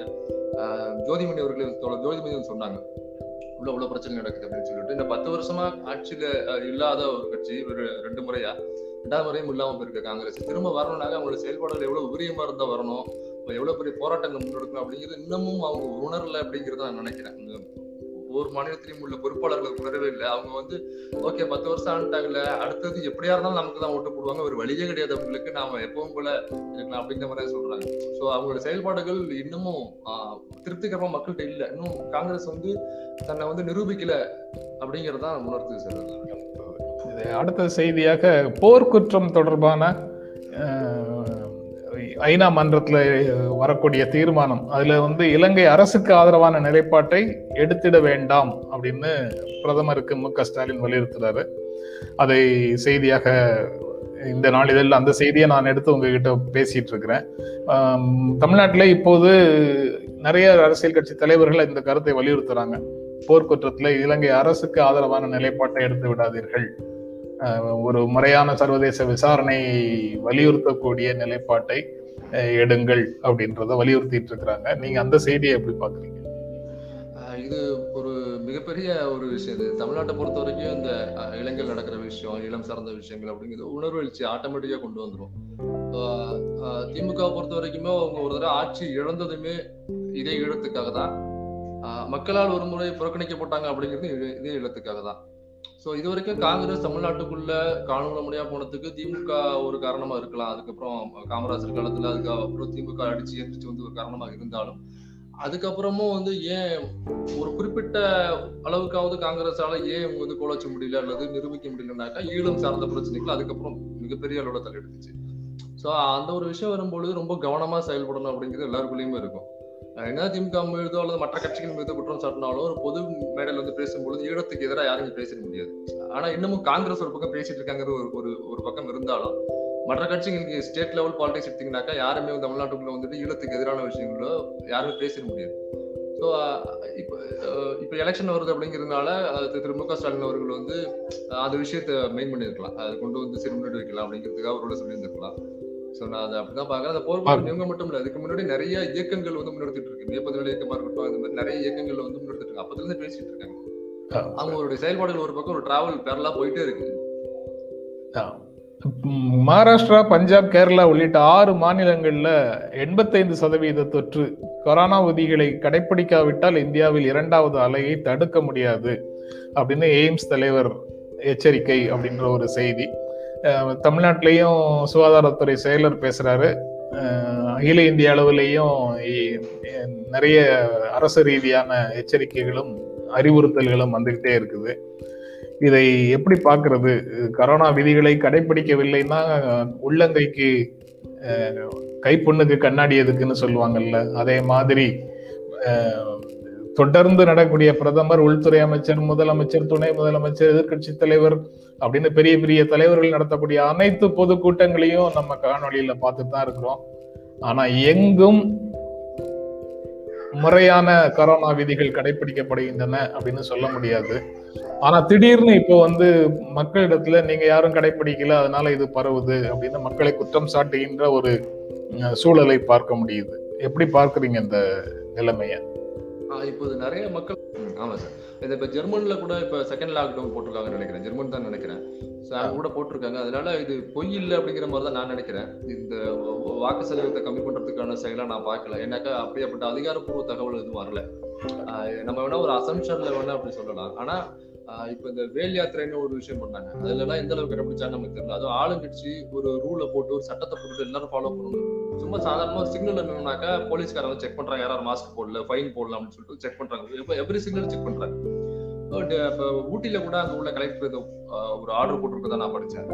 ஜோதிமணி அவர்களே ஜோதிமணி வந்து சொன்னாங்க. உள்ள எவ்வளவு பிரச்சனை நடக்குது அப்படின்னு சொல்லிட்டு இந்த பத்து வருஷமா ஆட்சியில இல்லாத ஒரு கட்சி ஒரு ரெண்டு முறையா ரெண்டாவது முறையும் இல்லாமல் போயிருக்கு காங்கிரஸ். திரும்ப வரணும்னாக்க அவங்களோட செயல்பாடுகள் எவ்வளவு உரியமா இருந்தா வரணும், எவ்வளவு பெரிய போராட்டங்கள் முன்னெடுக்கணும் அப்படிங்கிறது இன்னமும் அவங்க உணரல அப்படிங்கிறத நான் நினைக்கிறேன். ஒவ்வொரு மாநிலத்திலையும் உள்ள பொறுப்பாளர்கள் உணரவே இல்லை. அவங்க வந்து ஓகே பத்து வருஷம் ஆண்டுட்டாங்கல்ல, அடுத்தது எப்படியா இருந்தாலும் நமக்கு தான் ஓட்டு போடுவாங்க, ஒரு வழியே கிடையாது அவங்களுக்கு, நாம எப்பவும் போல இருக்கலாம் அப்படிங்கிற மாதிரி சொல்றாங்க. ஸோ அவங்களோட செயல்பாடுகள் இன்னமும் திருப்திகரமா மக்கள்கிட்ட இல்லை. இன்னும் காங்கிரஸ் வந்து தன்னை வந்து நிரூபிக்கல அப்படிங்கறதான் உணர்த்து சார். அடுத்த செய்தியாக போர்க்குற்றம் தொடர்பான ஐநா மன்றத்துல வரக்கூடிய தீர்மானம், அதுல வந்து இலங்கை அரசுக்கு ஆதரவான நிலைப்பாட்டை எடுத்திட வேண்டாம் அப்படின்னு பிரதமருக்கு மு க ஸ்டாலின் வலியுறுத்துறாரு. அதை செய்தியாக இந்த நாளிதழில் அந்த செய்தியை நான் எடுத்து உங்ககிட்ட பேசிட்டு இருக்கிறேன். தமிழ்நாட்டில இப்போது நிறைய அரசியல் கட்சி தலைவர்கள் இந்த கருத்தை வலியுறுத்துறாங்க. போர்க்குற்றத்துல இலங்கை அரசுக்கு ஆதரவான நிலைப்பாட்டை எடுத்து விடாதீர்கள், ஒரு முறையான சர்வதேச விசாரணை வலியுறுத்தக்கூடிய நிலைப்பாட்டை எடுங்கள் அப்படின்றத வலியுறுத்திட்டு இருக்கிறாங்க. நீங்க அந்த செய்தியை எப்படி பாக்குறீங்க? இது ஒரு மிகப்பெரிய ஒரு விஷயம். இது தமிழ்நாட்டை பொறுத்த வரைக்கும் இந்த இலங்கையில் நடக்கிற விஷயம், இளம் சார்ந்த விஷயங்கள் அப்படிங்கிறது உணர்வு எழுச்சி ஆட்டோமேட்டிக்கா கொண்டு வந்துடும். திமுகவை பொறுத்த வரைக்குமே அவங்க ஒரு தடவை ஆட்சி இழந்ததுமே இதே இழத்துக்காக தான், மக்களால் ஒரு முறை புறக்கணிக்கப்பட்டாங்க அப்படிங்கிறது இதே இழத்துக்காக தான். ஸோ இது வரைக்கும் காங்கிரஸ் தமிழ்நாட்டுக்குள்ள காணொல முடியா போனதுக்கு திமுக ஒரு காரணமா இருக்கலாம், அதுக்கப்புறம் காமராஜர் காலத்துல அதுக்கப்புறம் திமுக அடிச்சு எந்திரிச்சு வந்து ஒரு காரணமாக இருந்தாலும், அதுக்கப்புறமும் வந்து ஏன் ஒரு குறிப்பிட்ட அளவுக்காவது காங்கிரஸால ஏன் இவங்க வந்து கோலச்ச முடியல அல்லது நிரூபிக்க முடியலன்னாக்கா ஈழம் சார்ந்த பிரச்சனைகள் அதுக்கப்புறம் மிகப்பெரிய அளவுல தலையெடுத்துச்சு. ஸோ அந்த ஒரு விஷயம் வரும்பொழுது ரொம்ப கவனமா செயல்படணும் அப்படிங்கிறது எல்லாருக்குள்ளயுமே இருக்கும். ஏன்னா திமுக மீது அல்லது மற்ற கட்சிகள் மீது குற்றம் சாட்டினாலும் ஒரு பொது மேடையில் வந்து பேசும்பொழுது ஈழத்துக்கு எதிராக யாரும் பேசிட முடியாது. ஆனா இன்னமும் காங்கிரஸ் ஒரு பக்கம் பேசிட்டு இருக்காங்கிற ஒரு ஒரு பக்கம் இருந்தாலும், மற்ற கட்சிகளுக்கு ஸ்டேட் லெவல் பாலிடிக்ஸ் எடுத்தீங்கன்னாக்கா யாருமே தமிழ்நாட்டுக்குள்ள வந்துட்டு ஈழத்துக்கு எதிரான விஷயங்களோ யாருமே பேசிட முடியாது. ஸோ இப்போ இப்போ எலெக்ஷன் வருது அப்படிங்கிறதுனால திரு மு க ஸ்டாலின் அவர்கள் வந்து அந்த விஷயத்தை மெயின் பண்ணியிருக்கலாம், அதை கொண்டு வந்து சரி முன்னாடி வைக்கலாம் அப்படிங்கிறதுக்காக அவரோட சொல்லியிருந்திருக்கலாம். ஸோ நான் அதை அப்படிதான் பார்க்குறேன். அந்த போர்க்குற்றம் இவங்க மட்டும் இல்லை, அதுக்கு முன்னாடி நிறைய இயக்கங்கள் வந்து முன்னெடுத்துட்டு இருக்கு. வியப்பது நிலை இயக்கமாக இருக்கட்டும், இந்த மாதிரி நிறைய இயக்கங்கள் வந்து முன்னெடுத்துட்டு இருக்கு. அப்பத்திலிருந்து பேசிட்டு இருக்காங்க. அவங்களுடைய செயல்பாடுகள் ஒரு பக்கம் ஒரு டிராவல் பேரலா போயிட்டே இருக்கு. மகாராஷ்டிரா, பஞ்சாப், கேரளா உள்ளிட்ட ஆறு மாநிலங்கள்ல எண்பத்தைந்து சதவீத தொற்று கொரோனா விதிகளை கடைபிடிக்காவிட்டால் இந்தியாவில் இரண்டாவது அலையை தடுக்க முடியாது அப்படின்னு எய்ம்ஸ் தலைவர் எச்சரிக்கை அப்படின்ற ஒரு செய்தி. தமிழ்நாட்டிலையும் சுகாதாரத்துறை செயலர் பேசுறாரு. அகில இந்திய அளவிலையும் நிறைய அரசு ரீதியான எச்சரிக்கைகளும் அறிவுறுத்தல்களும் வந்துகிட்டே இருக்குது. இதை எப்படி பார்க்கறது? கரோனா விதிகளை கடைபிடிக்கவில்லைன்னா உள்ளங்கைக்கு கைப்புண்ணுக்கு கண்ணாடி எதுக்குன்னு சொல்லுவாங்கல்ல, அதே மாதிரி தொடர்ந்து நடக்கூடிய பிரதமர், உள்துறை அமைச்சர், முதலமைச்சர், துணை முதலமைச்சர், எதிர்கட்சி தலைவர் அப்படின்னு பெரிய பெரிய தலைவர்கள் நடத்தக்கூடிய அனைத்து பொதுக்கூட்டங்களையும் நம்ம காணொலியில பார்த்துட்டு தான் இருக்கிறோம். ஆனா எங்கும் முறையான கரோனா விதிகள் கடைபிடிக்கப்படுகின்றன அப்படின்னு சொல்ல முடியாது. ஆனா திடீர்னு இப்போ வந்து மக்களிடத்துல நீங்க யாரும் கடைபிடிக்கல அதனால இது பரவுது அப்படின்னு மக்களை குற்றம் சாட்டுகின்ற ஒரு சூழலை பார்க்க முடியுது. எப்படி பார்க்குறீங்க இந்த நிலைமையை? இப்போது நிறைய மக்கள், ஆமா சார், இந்த இப்போ ஜெர்மனில் கூட இப்போ செகண்ட் லாக்டவுன் போட்டிருக்காங்கன்னு நினைக்கிறேன், ஜெர்மன் தான் நினைக்கிறேன் சார் கூட போட்டிருக்காங்க. அதனால இது பொய் இல்லை அப்படிங்கிற மாதிரி தான் நான் நினைக்கிறேன். இந்த வாக்கு சதவீதத்தை கம்மி பண்ணுறதுக்கான செயலாக நான் பார்க்கல. ஏன்னாக்கா அப்படியாப்பட்ட அதிகாரப்பூர்வ தகவல் எதுவும் வரல. நம்ம வேணா ஒரு அசம்ஷன்ல வேணா அப்படி சொல்லலாம். ஆனால் இப்போ இந்த வேல் யாத்திரைன்னு ஒரு விஷயம் பண்ணாங்க, அதுலலாம் எந்த அளவுக்கு கடைபிடிச்சான்னு நமக்கு தெரியல. அதுவும் ஆளுங்கட்சி ஒரு ரூலை போட்டு ஒரு சட்டத்தை போட்டு எல்லாரும் ஃபாலோ பண்ணணும். சும்மா சாதாரணமாக சிக்னல் என்னன்னாக்கா போலீஸ்காரங்க செக் பண்றாங்க, யாராவது மாஸ்க் போடல ஃபைன் போடலாம் அப்படின்னு சொல்லிட்டு செக் பண்றாங்க. எவ்ரி சிக்னல் செக் பண்றாங்க. இப்போ ஊட்டியில கூட அந்த உள்ள கலெக்டர் ஒரு ஆர்டர் போட்டிருக்கதான் நான் படித்தேன்,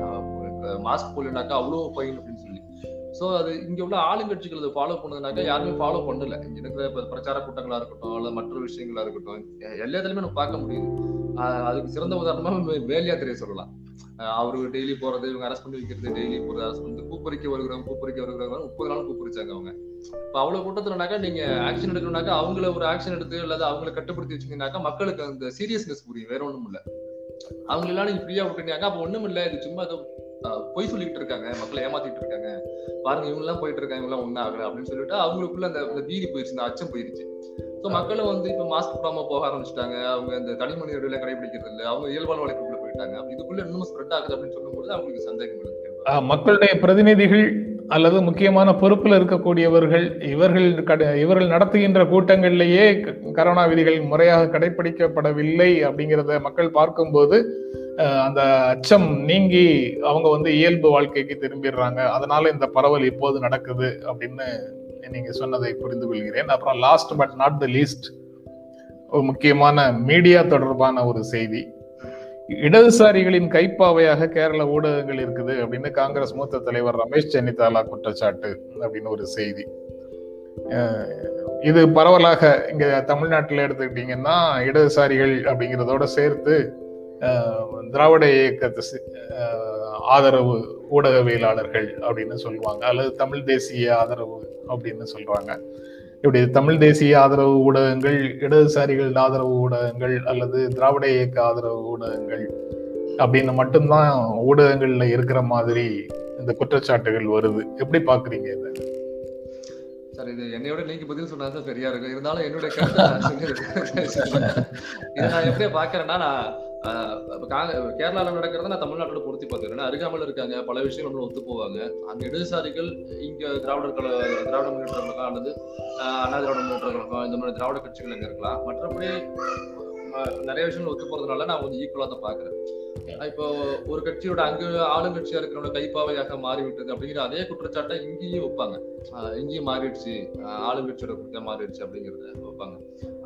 மாஸ்க் போடலனாக்கா அவ்வளோ ஃபைன் அப்படின்னு சொல்லி. ஸோ அது இங்கே உள்ள ஆளுங்கட்சிகள் அதை ஃபாலோ பண்ணதுனாக்கா யாருமே ஃபாலோ பண்ணல. இருக்கிற இப்போ பிரச்சார கூட்டங்களாக இருக்கட்டும் அல்லது மற்ற விஷயங்களா இருக்கட்டும் எல்லாத்துலையுமே நம்ம பார்க்க முடியுது. அதுக்கு சிறந்த உதாரணமா வேல் யாத்திரையை சொல்லலாம். அவருக்கு டெய்லி போறது, இவங்க அரெஸ்ட் பண்ணி வைக்கிறது, டெய்லி போறது அரெஸ்ட் பண்ணி கூப்பறிக்க வருகிறவங்க கூப்பறிக்க வருகிறவங்க முப்பது நாள் கூப்பறிச்சாங்க அவங்க. இப்போ அவ்வளோ கூட்டத்துலனாக்கா நீங்க ஆக்ஷன் எடுக்கணும்னாக்கா அவங்கள ஒரு ஆக்ஷன் எடுத்து அல்லது அவங்களை கட்டுப்படுத்தி வச்சுக்கினாக்கா மக்களுக்கு அந்த சீரியஸ்னஸ் புரியும். வேற ஒன்றும் இல்லை, அவங்க எல்லாம் நீங்க ஃப்ரீயா விட்டுருக்காங்க. அப்போ ஒன்றும் இல்லை, இது சும்மா அதை பொய் சொல்லிக்கிட்டு இருக்காங்க, மக்களை ஏமாத்திட்டு இருக்காங்க, பாருங்க இவங்க எல்லாம் போயிட்டு இருக்காங்க, இவங்கெல்லாம் ஒன்றும் ஆகலை அப்படின்னு சொல்லிட்டு அவங்களுக்குள்ள அந்த பீதி போயிடுச்சு, அந்த அச்சம் போயிடுச்சு. ஸோ மக்களும் வந்து இப்போ மாஸ்க் போடாம போக ஆரம்பிச்சுட்டாங்க. அவங்க இந்த தனிமணி இடையில கடைபிடிக்கிறது இல்லை, அவங்க இயல்பான வழக்குள்ள போயிட்டாங்க. அப்படி இதுக்குள்ள இன்னும் ஸ்ப்ரெட் ஆகுது அப்படின்னு சொல்லும்போது அவங்களுக்கு சந்தேகம் இருக்கு. மக்களுடைய பிரதிநிதிகள் அல்லது முக்கியமான பொறுப்புல இருக்கக்கூடியவர்கள் இவர்கள் இவர்கள் நடத்துகின்ற கூட்டங்களிலேயே கரோனா விதிகள் முறையாக கடைபிடிக்கப்படவில்லை அப்படிங்கிறத மக்கள் பார்க்கும்போது அந்த அச்சம் நீங்கி அவங்க வந்து இயல்பு வாழ்க்கைக்கு திரும்பிடுறாங்க. அதனால இந்த பரவல் இப்போது நடக்குது அப்படின்னு நீங்க சொன்னதை புரிந்து கொள்கிறேன். அப்புறம் last but not the least, ஒரு முக்கியமான மீடியா தொடர்பான ஒரு செய்தி. இடதுசாரிகளின் கைப்பாவையாக கேரள ஊடகங்கள் இருக்குது அப்படின்னு காங்கிரஸ் மூத்த தலைவர் ரமேஷ் சன்னித்தாலா குற்றச்சாட்டு அப்படின்னு ஒரு செய்தி. இது பரவலாக இங்க தமிழ்நாட்டில் எடுத்துக்கிட்டீங்கன்னா இடதுசாரிகள் அப்படிங்கிறதோட சேர்த்து திராவிட இயக்கத்தை ஆதரவு ஊடகவியலாளர்கள் அப்படின்னு சொல்லுவாங்க, அல்லது தமிழ் தேசிய ஆதரவு அப்படின்னு சொல்றாங்க. இப்படி தமிழ் தேசிய ஆதரவு ஊடகங்கள், இடதுசாரிகள் ஆதரவு ஊடகங்கள் அல்லது திராவிட இயக்க ஆதரவு ஊடகங்கள் அப்படின்னு மட்டும்தான் ஊடகங்கள்ல இருக்கிற மாதிரி இந்த குற்றச்சாட்டுகள் வருது. எப்படி பாக்குறீங்க இதை? சார் இது என்னையோட நீங்க பதில் சொன்னா தான் சரியா இருக்கும். இருந்தாலும் என்னுடைய இதை நான் எப்படியே பாக்குறேன்னா, நான் கேரளாவில் நடக்கிறத நான் தமிழ்நாட்டோட பொருத்தி பார்த்துக்கிறேன். அருகாமல் இருக்காங்க, பல விஷயம் நம்மள ஒத்து போவாங்க. அந்த இடதுசாரிகள் இங்க திராவிடர் கழக திராவிட முன்னேற்ற கழகம் அல்லது அண்ணா திராவிட முன்னேற்ற கழகம் இந்த மாதிரி திராவிட கட்சிகள் எங்க இருக்கலாம். மற்றபடி நிறைய விஷயங்கள் ஒத்து போறதுனால நான் கொஞ்சம் ஈக்குவலா தான் பாக்குறேன். இப்போ ஒரு கட்சியோட அங்கு ஆளுங்கட்சியா இருக்கிறவங்க கைப்பாவையாக மாறிவிட்டது அப்படிங்கிற அதே குற்றச்சாட்டை இங்கேயும் வைப்பாங்க. இங்கேயும் மாறிடுச்சு, ஆளுங்கட்சியோட குற்ற மாறிடுச்சு அப்படிங்கிறத வைப்பாங்க.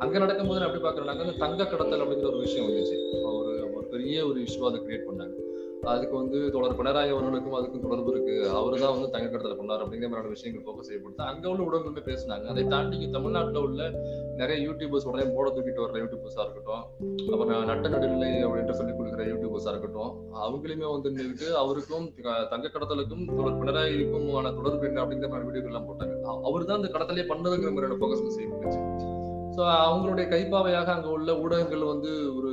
அங்க நடக்கும் போது அப்படி பாக்குறாங்க, தங்க கடத்தல் அப்படிங்கிற ஒரு விஷயம் வந்துச்சு, ஒரு ஒரு பெரிய ஒரு இஷ்யூ அதை கிரியேட் பண்ணாங்க. அதுக்கு வந்து தொடர்பினராய் அவர்களுக்கும் அதுக்கும் தொடர்பு இருக்கு, அவரு தான் வந்து தங்க கடத்தல் பண்ணார் அப்படிங்கிற மாதிரியான விஷயங்கள் போக்கஸ் செய்யப்படுது. அங்க உள்ள ஊடகங்களுமே பேசினாங்க. அதை தாண்டி தமிழ்நாட்டில் உள்ள நிறைய யூடியூபர்ஸ், உடனே போட தூக்கிட்டு வர்ற யூடியூபர்ஸா இருக்கட்டும், அப்புறம் நட்ட நடுநிலை அப்படின்ட்டு சொல்லிக் கொடுக்குற யூடியூபர்ஸா இருக்கட்டும், அவங்களையுமே வந்து அவருக்கும் தங்க கடத்தலுக்கும் தொடர்பினராய்க்கும் ஆன தொடர்பு என்ன அப்படிங்கிற மாதிரி வீடியோக்கள் எல்லாம் போட்டாங்க. அவர் தான் அந்த கடத்தலே பண்ணதுங்கிற மாதிரியான போக்கஸ் செய்யப்பட்டுச்சு. ஸோ அவங்களுடைய கைப்பாவையாக அங்கே உள்ள ஊடகங்கள் வந்து ஒரு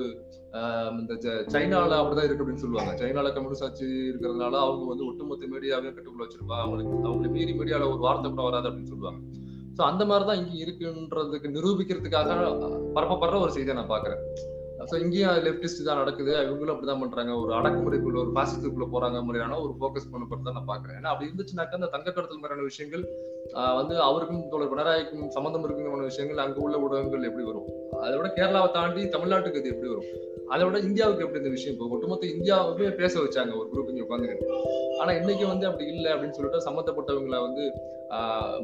இந்த சைனாவில் அப்படிதான் இருக்கு அப்படின்னு சொல்லுவாங்க. சைனாவில் கம்யூனிஸ்ட் ஆட்சி இருக்கிறதுனால அவங்க வந்து ஒட்டுமொத்த மீடியாவையும் கட்டுக்குள்ள வச்சிருப்பாங்க, அவங்களுக்கு அவங்களுக்கு மீறி மீடியாவில் ஒரு வார்த்தை கூட வராது அப்படின்னு சொல்லுவாங்க. ஸோ அந்த மாதிரி தான் இங்கே இருக்குன்றதுக்கு நிரூபிக்கிறதுக்காக பரப்பப்படுற ஒரு செய்தியை நான் பார்க்குறேன். ஸோ இங்கேயும் லெப்டிஸ்ட் தான் நடக்குது, இவங்களும் அப்படிதான் பண்றாங்க, ஒரு அடக்குமுறைக்குள்ள ஒரு பாசித்துக்குள்ள போறாங்க முறையான ஒரு போக்கஸ் பண்ணப்படுறதா நான் பாக்குறேன். ஏன்னா அப்படி இருந்துச்சுனாக்கா அந்த தங்க கடத்தல் மாதிரியான விஷயங்கள் வந்து அவருக்கும் தொடர் பினராய்க்கும் சம்பந்தம் இருக்குங்கிற விஷயங்கள் அங்க உள்ள ஊடகங்கள் எப்படி வரும், அதை விட கேரளாவை தாண்டி தமிழ்நாட்டுக்கு இது எப்படி வரும், அதை விட இந்தியாவுக்கு எப்படி இந்த விஷயம் போகும், ஒட்டுமொத்த இந்தியாவுமே பேச வச்சாங்க ஒரு குரூப் இங்கே உட்காந்துக்கிட்டு. ஆனா இன்னைக்கு வந்து அப்படி இல்லை அப்படின்னு சொல்லிட்டு சம்மந்தப்பட்டவங்களை வந்து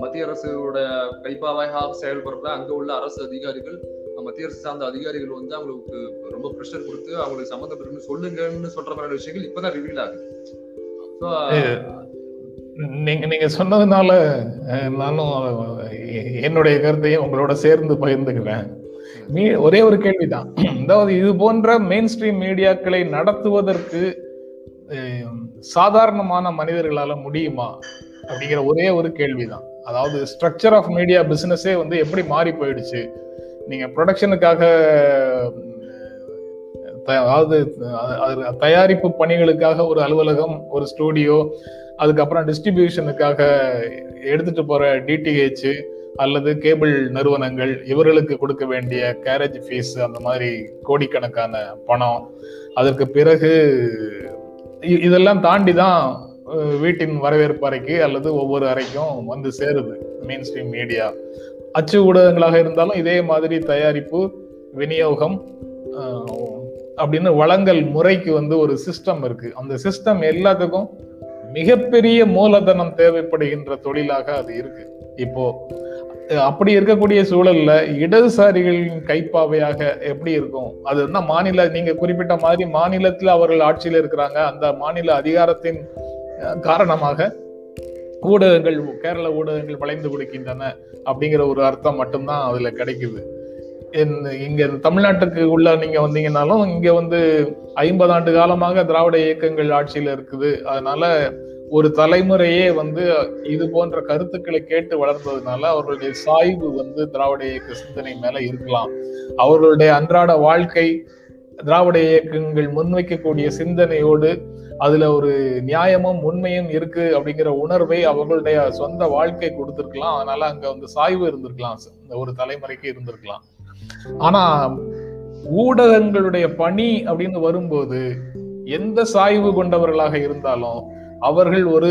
மத்திய அரசோட கைப்பாவாக செயல்படுற அங்க உள்ள அரசு அதிகாரிகள், மத்திய அரசு சார்ந்த அதிகாரிகள் வந்து அவங்களுக்கு ரொம்ப ப்ரெஷர் கொடுத்து அவங்களுக்கு சம்மந்தம் இருக்குன்னு சொல்லுங்கன்னு சொல்ற மாதிரியான விஷயங்கள் இப்பதான் ரிவீல் ஆகுது. நீங்க நீங்க சொன்னதுனால நானும் என்னுடைய கருத்தையும் உங்களோட சேர்ந்து பகிர்ந்துக்கிறேன். மீ ஒரே ஒரு கேள்விதான், அதாவது இது போன்ற மெயின் ஸ்ட்ரீம் மீடியாக்களை நடத்துவதற்கு சாதாரணமான மனிதர்களால முடியுமா அப்படிங்கிற ஒரே ஒரு கேள்விதான். அதாவது ஸ்ட்ரக்சர் ஆஃப் மீடியா பிசினஸே வந்து எப்படி மாறி போயிடுச்சு. நீங்க ப்ரொடக்ஷனுக்காக, அதாவது தயாரிப்பு பணிகளுக்காக ஒரு அலுவலகம், ஒரு ஸ்டூடியோ, அதுக்கப்புறம் டிஸ்ட்ரிபியூஷனுக்காக எடுத்துட்டு போற டிடிஹெச் அல்லது கேபிள் நிறுவனங்கள், இவர்களுக்கு கொடுக்க வேண்டிய கேரேஜ் ஃபீஸ், அந்த மாதிரி கோடிக்கணக்கான பணம். அதற்கு பிறகு இதெல்லாம் தாண்டி தான் வீட்டின் வரவேற்பறைக்கு அல்லது ஒவ்வொரு அறைக்கும் வந்து சேருது மெயின் ஸ்ட்ரீம் மீடியா. அச்சு ஊடகங்களாக இருந்தாலும் இதே மாதிரி தயாரிப்பு, விநியோகம் அப்படின்னு வழங்கல் முறைக்கு வந்து ஒரு சிஸ்டம் இருக்கு. அந்த சிஸ்டம் எல்லாத்துக்கும் மிகப்பெரிய மூலதனம் தேவைப்படுகின்ற தொழிலாக அது இருக்கு. இப்போ அப்படி இருக்கக்கூடிய சூழல்ல இடதுசாரிகளின் கைப்பாவையாக எப்படி இருக்கும் அது? என்ன மாநில, நீங்க குறிப்பிட்ட மாதிரி மாநிலத்தில் அவர்கள் ஆட்சியில் இருக்கிறாங்க. அந்த மாநில அதிகாரத்தின் காரணமாக ஊடகங்கள், கேரள ஊடகங்கள் வளைந்து கொடுக்கின்றன அப்படிங்கிற ஒரு அர்த்தம் மட்டும்தான் அதுல கிடைக்குது. இங்க தமிழ்நாட்டுக்கு உள்ள நீங்க வந்தீங்கன்னாலும் இங்க வந்து ஐம்பது ஆண்டு காலமாக திராவிட இயக்கங்கள் ஆட்சியில இருக்குது. அதனால ஒரு தலைமுறையே வந்து இது போன்ற கருத்துக்களை கேட்டு வளர்ந்ததுனால அவர்களுடைய சாய்வு வந்து திராவிட இயக்க சிந்தனை மேல இருக்கலாம். அவர்களுடைய அன்றாட வாழ்க்கை திராவிட இயக்கங்கள் முன்வைக்கக்கூடிய சிந்தனையோடு அதுல ஒரு நியாயமும் உண்மையும் இருக்கு அப்படிங்கிற உணர்வை அவர்களுடைய சொந்த வாழ்க்கை கொடுத்திருக்கலாம். அதனால அங்க வந்து சாய்வு இருந்திருக்கலாம், ஒரு தலைமுறைக்கு இருந்திருக்கலாம். ஆனா ஊடகங்களுடைய பணி அப்படின்னு வரும்போது எந்த சாய்வு கொண்டவர்களாக இருந்தாலும் அவர்கள் ஒரு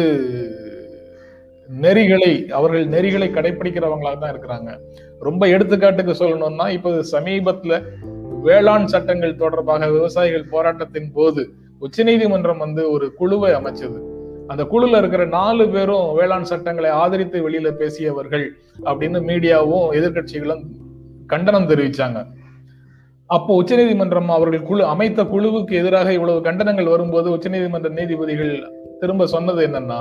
நெறிகளை, அவர்கள் நெறிகளை கடைபிடிக்கிறவங்களாக தான் இருக்கிறாங்க. ரொம்ப எடுத்துக்காட்டுக்கு சொல்லணும்னா, இப்ப சமீபத்துல வேளாண் சட்டங்கள் தொடர்பாக விவசாயிகள் போராட்டத்தின் போது உச்ச நீதிமன்றம் வந்து ஒரு குழுவை அமைச்சது. அந்த குழுல இருக்கிற நாலு பேரும் வேளாண் சட்டங்களை ஆதரித்து வெளியில பேசியவர்கள் அப்படின்னு மீடியாவும் எதிர்கட்சிகளும் கண்டனம் தெரிவிச்சாங்க. அப்போ உச்ச நீதிமன்றம் அவர்கள் குழு அமைத்த குழுவுக்கு எதிராக இவ்வளவு கண்டனங்கள் வரும்போது உச்ச நீதிமன்ற நீதிபதிகள் திரும்ப சொன்னது என்னன்னா,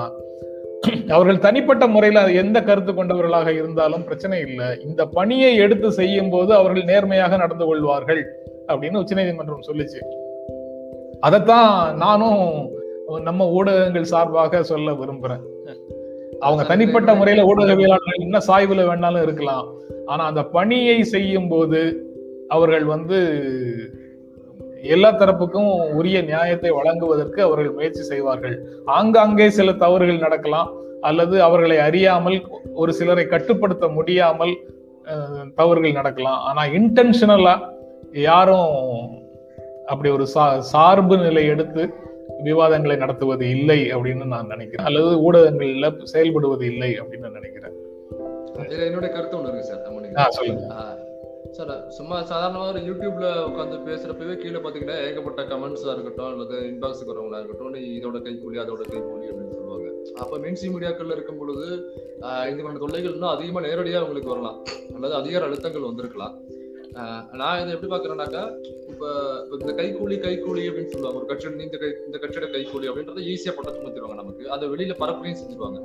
அவர்கள் தனிப்பட்ட முறையில எந்த கருத்து கொண்டவர்களாக இருந்தாலும் பிரச்சனை இல்லை, இந்த பணியை எடுத்து செய்யும் போது அவர்கள் நேர்மையாக நடந்து கொள்வார்கள் அப்படின்னு உச்ச நீதிமன்றம் சொல்லிச்சு. அதைத்தான் நானும் நம்ம ஊடகங்கள் சார்பாக சொல்ல விரும்புறேன். அவங்க தனிப்பட்ட முறையில ஊடகவியலாளர்கள் என்ன சாய்வுல வேணாலும் இருக்கலாம், ஆனா அந்த பணியை செய்யும் போது அவர்கள் வந்து எல்லா தரப்புக்கும் உரிய நியாயத்தை வழங்குவதற்கு அவர்கள் முயற்சி செய்வார்கள். ஆங்காங்கே சில தவறுகள் நடக்கலாம், அல்லது அவர்களை அறியாமல் ஒரு சிலரை கட்டுப்படுத்த முடியாமல் தவறுகள் நடக்கலாம். ஆனா இன்டென்ஷனலா யாரும் அப்படி ஒரு சா சார்பு நிலை எடுத்து விவாதங்களை நடத்துவது இல்லை அப்படின்னு நான் நினைக்கிறேன், அல்லது ஊடகங்கள்ல செயல்படுவது இல்லை அப்படின்னு நான் நினைக்கிறேன். இதுல என்னுடைய கருத்து ஒண்ணு இருக்கு சார். நம்ம சொல்லுங்க சார். சும்மா சாதாரணமாக ஒரு யூடியூப்ல உட்காந்து பேசுறப்பவே கீழே பார்த்தீங்கன்னா ஏகப்பட்ட கமெண்ட்ஸா இருக்கட்டும், அல்லது இன்பாக்ஸுக்கு வரவங்களா இருக்கட்டும், இதோட கைக்கூலி அதோட கைக்கூலி அப்படின்னு சொல்லுவாங்க. அப்போ மெயின் ஸ்ட்ரீம் மீடியாக்கள்ல இருக்கும் பொழுது இந்த மாதிரி தொல்லைகள் இன்னும் அதிகமா நேரடியா அவங்களுக்கு வரலாம், அல்லது அதிகார அழுத்தங்கள் வந்திருக்கலாம். நான் இதை எப்படி பாக்குறேன்னாக்கா, இப்ப இந்த கைக்கூலி கைக்கூலி அப்படின்னு சொல்லுவாங்க, ஒரு கட்சியோட இந்த கை இந்த கட்சியோட கைக்கூலி அப்படின்றத ஈஸியா பட்டத்து முடிச்சிருவாங்க, நமக்கு அதை வெளியில பரப்புலையும் செஞ்சிருவாங்க.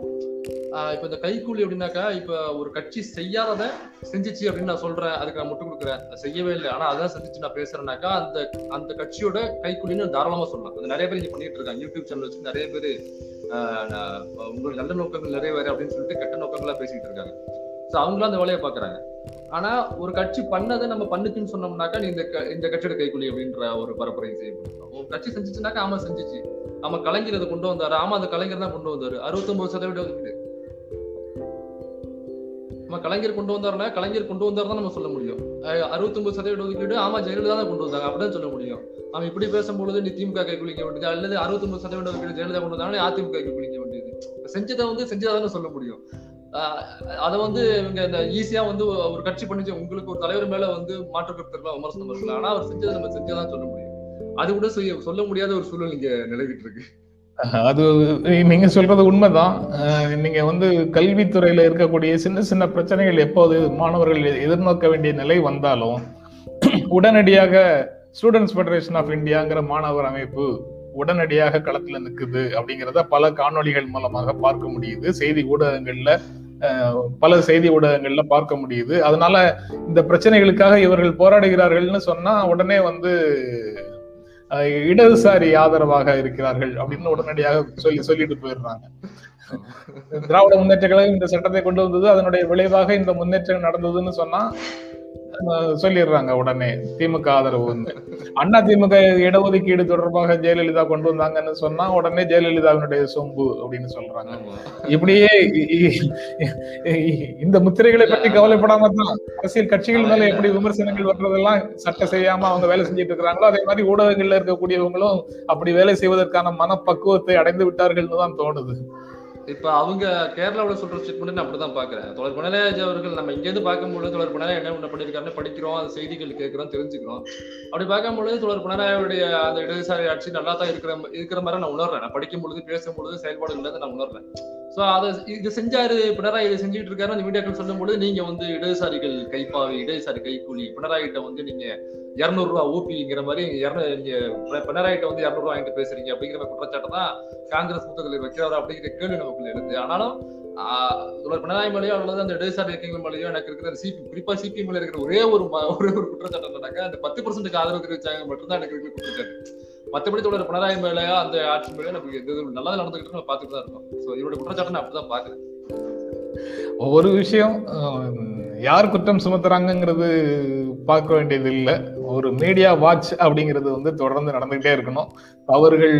ஆஹ் இப்ப இந்த கைக்கூலி அப்படின்னாக்கா, இப்ப ஒரு கட்சி செய்யாததை செஞ்சிச்சு அப்படின்னு நான் சொல்றேன், அதுக்கு நான் முட்டு கொடுக்குறேன், செய்யவே இல்லை ஆனா அதான் செஞ்சிச்சு நான் பேசுறேன்னாக்கா, அந்த அந்த கட்சியோட கைக்கூலின்னு தாராளமா சொல்லலாம். அது நிறைய பேர் இங்க பண்ணிட்டு இருக்காங்க. யூடியூப் சேனல் வச்சு நிறைய பேர் ஆஹ் உங்களுக்கு நல்ல நோக்கங்கள் நிறைய பேர் அப்படின்னு சொல்லிட்டு கெட்ட நோக்கங்களா பேசிட்டு இருக்காங்க. சோ அவங்களாம் அந்த வேலையை பாக்குறாங்க. ஆனா ஒரு கட்சி பண்ணதை நம்ம பண்ணுச்சுன்னு சொன்னோம்னாக்கா, நீ இந்த இந்த கட்சியோட கைக்குள்ளி அப்படின்ற ஒரு பரப்புரை செய்யப்படும். ஒரு கட்சி செஞ்சிச்சுனாக்கா, ஆமா செஞ்சிச்சு, ஆமா கலைஞர் அதை கொண்டு வந்தாரு, ஆமா அந்த கலைஞர் தான் கொண்டு வந்தாரு, அறுபத்தி ஒன்பது சதவீத ஒதுக்கீடு நம்ம கலைஞர் கொண்டு வந்தாருன்னா கலைஞர் கொண்டு வந்தாரு தான் நம்ம சொல்ல முடியும். அறுபத்தி ஒன்பது சதவீத ஒதுக்கீடு ஆமா ஜெயலலிதா தான் கொண்டு வந்தாங்க அப்படிதான் சொல்ல முடியும். நம்ம இப்படி பேசும்பொழுது நீ திமுக கைக்குளிக்க வேண்டியது, அல்லது அறுபத்தி ஒன்பது சதவீத ஒதுக்கீடு ஜெயலலிதா கொண்டு வந்தாங்கன்னா அதிமுக கைக்குளிக்க வேண்டியது. செஞ்சதை வந்து செஞ்சதாதானே சொல்ல முடியும். அதை வந்து இவங்க இந்த ஈஸியா வந்து ஒரு கட்சி பண்ணிச்சு, உங்களுக்கு ஒரு தலைவர் மேல வந்து மாற்று கருத்துக்கலாம், விமர்சனம் இருக்கலாம், ஆனா அவர் செஞ்சதை நம்ம செஞ்சதான் சொல்ல முடியும். அது கூட சொல்ல முடியாத ஒரு சூழல் இங்க நிலவிட்டு இருக்கு. அது நீங்க சொல்றது உண்மைதான். நீங்க வந்து கல்வித்துறையில இருக்கக்கூடிய சின்ன சின்ன பிரச்சனைகள் எப்போது மாணவர்கள் எதிர்நோக்க வேண்டிய நிலை வந்தாலும் உடனடியாக ஸ்டூடெண்ட்ஸ் ஃபெடரேஷன் ஆஃப் இந்தியாங்கிற மாணவர் அமைப்பு உடனடியாக களத்துல நிற்குது அப்படிங்கிறத பல காணொலிகள் மூலமாக பார்க்க முடியுது. செய்தி ஊடகங்கள்ல பல செய்தி ஊடகங்கள்ல பார்க்க முடியுது. அதனால இந்த பிரச்சனைகளுக்காக இவர்கள் போராடுகிறார்கள்னு சொன்னா உடனே வந்து இடதுசாரி ஆதரவாக இருக்கிறார்கள் அப்படின்னு உடனடியாக சொல்லி சொல்லிட்டு போயிடுறாங்க. திராவிட முன்னேற்ற கழகம் இந்த சட்டத்தை கொண்டு வந்தது, அதனுடைய விளைவாக இந்த முன்னேற்றம் நடந்ததுன்னு சொன்னா சொல்லிடுறாங்க உடனே திமுக ஆதரவு வந்து. அண்ணா திமுக இடஒதுக்கீடு தொடர்பாக ஜெயலலிதா கொண்டு வந்தாங்கன்னு சொன்னா உடனே ஜெயலலிதாவினுடைய சொம்பு அப்படின்னு சொல்றாங்க. இப்படியே இந்த முத்திரைகளை பற்றி கவலைப்படாம தான் அரசியல் கட்சிகள் மேல எப்படி விமர்சனங்கள் வர்றதெல்லாம் சட்டை செய்யாம அவங்க வேலை செஞ்சுட்டு இருக்கிறாங்களோ அதே மாதிரி ஊடகங்கள்ல இருக்கக்கூடியவங்களும் அப்படி வேலை செய்வதற்கான மனப்பக்குவத்தை அடைந்து விட்டார்கள்னு தான் தோணுது. இப்ப அவங்க கேரளாவோட சொல்ற ஸ்டேட்மெண்ட் நான் அப்படிதான் பாக்குறேன். தொடர்பினராய் அவர்கள் நம்ம இங்கேருந்து பார்க்கும்பொழுது தொடர்பினராய் என்ன ஒண்ணு பண்ணிருக்காருன்னு படிக்கிறோம், அந்த செய்திகள் கேட்கிறோம், தெரிஞ்சுக்கிறோம். அப்படி பார்க்கும்பொழுது தொடர்பினராயுடைய அந்த இடதுசாரி ஆட்சி நல்லா தான் இருக்கிற இருக்கிற மாதிரி நான் உணர்றேன். நான் படிக்கும்பொழுது பேசும்பொழுது செயல்பாடுகள் நான் உணர்றேன். சோ அதை இது செஞ்சாரு பினராயி, இதை செஞ்சுட்டு இருக்காரு அந்த மீடியாக்கள் சொல்லும்போது நீங்க வந்து இடதுசாரிகள் கைப்பாவி, இடதுசாரி கைக்கூலி, பினராயி கிட்ட வந்து நீங்க இருநூறு ரூபா ஊபிங்கிற மாதிரி பினராயி கிட்ட வந்து இருநூறு ரூபா வாங்கிட்டு பேசுறீங்க அப்படிங்கிற குற்றச்சாட்டை தான் காங்கிரஸ் மூத்த தலைவர் வைக்கிறவரா அப்படிங்கிற கேள்வி நமக்குள்ள இருக்கு. ஆனாலும் ஆஹ் பினராயி மேலேயோ அல்லது அந்த இடதுசாரி இயக்கங்கள் மேலேயோ எனக்கு இருக்கிற சிபி குறிப்பா சிபி மேல இருக்கிற ஒரே ஒரு ஒரே ஒரு குற்றச்சாட்டு என்னன்னாக்கா அந்த பத்து பர்சன்ட்டுக்கு ஆதரவு தெரிவிச்சாங்க மட்டும்தான் எனக்கு இருக்கிற குற்றச்சாட்டு. மற்றபடி தொடர் பினராயி மேல அந்த ஆட்சி மேல நமக்கு நல்லா நடந்துகிட்டு நம்ம பார்த்துட்டு தான் இருக்கோம். ஸோ இவருடைய குற்றச்சாட்டை நான் அப்படிதான் பாக்குறேன். ஒவ்வொரு விஷயம் யார் குற்றம் சுமத்துறாங்கிறது பார்க்க வேண்டியது இல்லை, ஒரு மீடியா வாட்ச் அப்படிங்கிறது வந்து தொடர்ந்து நடந்துகிட்டே இருக்கணும். தவறுகள்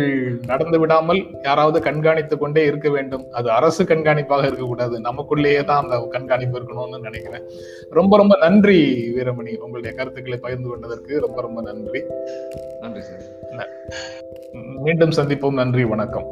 நடந்து விடாமல் யாராவது கண்காணித்து கொண்டே இருக்க வேண்டும். அது அரசு கண்காணிப்பாக இருக்கக்கூடாது, நமக்குள்ளேயே தான் அந்த கண்காணிப்பு இருக்கணும்னு நினைக்கிறேன். ரொம்ப ரொம்ப நன்றி வீரமணி, உங்களுடைய கருத்துக்களை பகிர்ந்து கொண்டதற்கு ரொம்ப ரொம்ப நன்றி. நன்றி சார், மீண்டும் சந்திப்போம். நன்றி, வணக்கம்.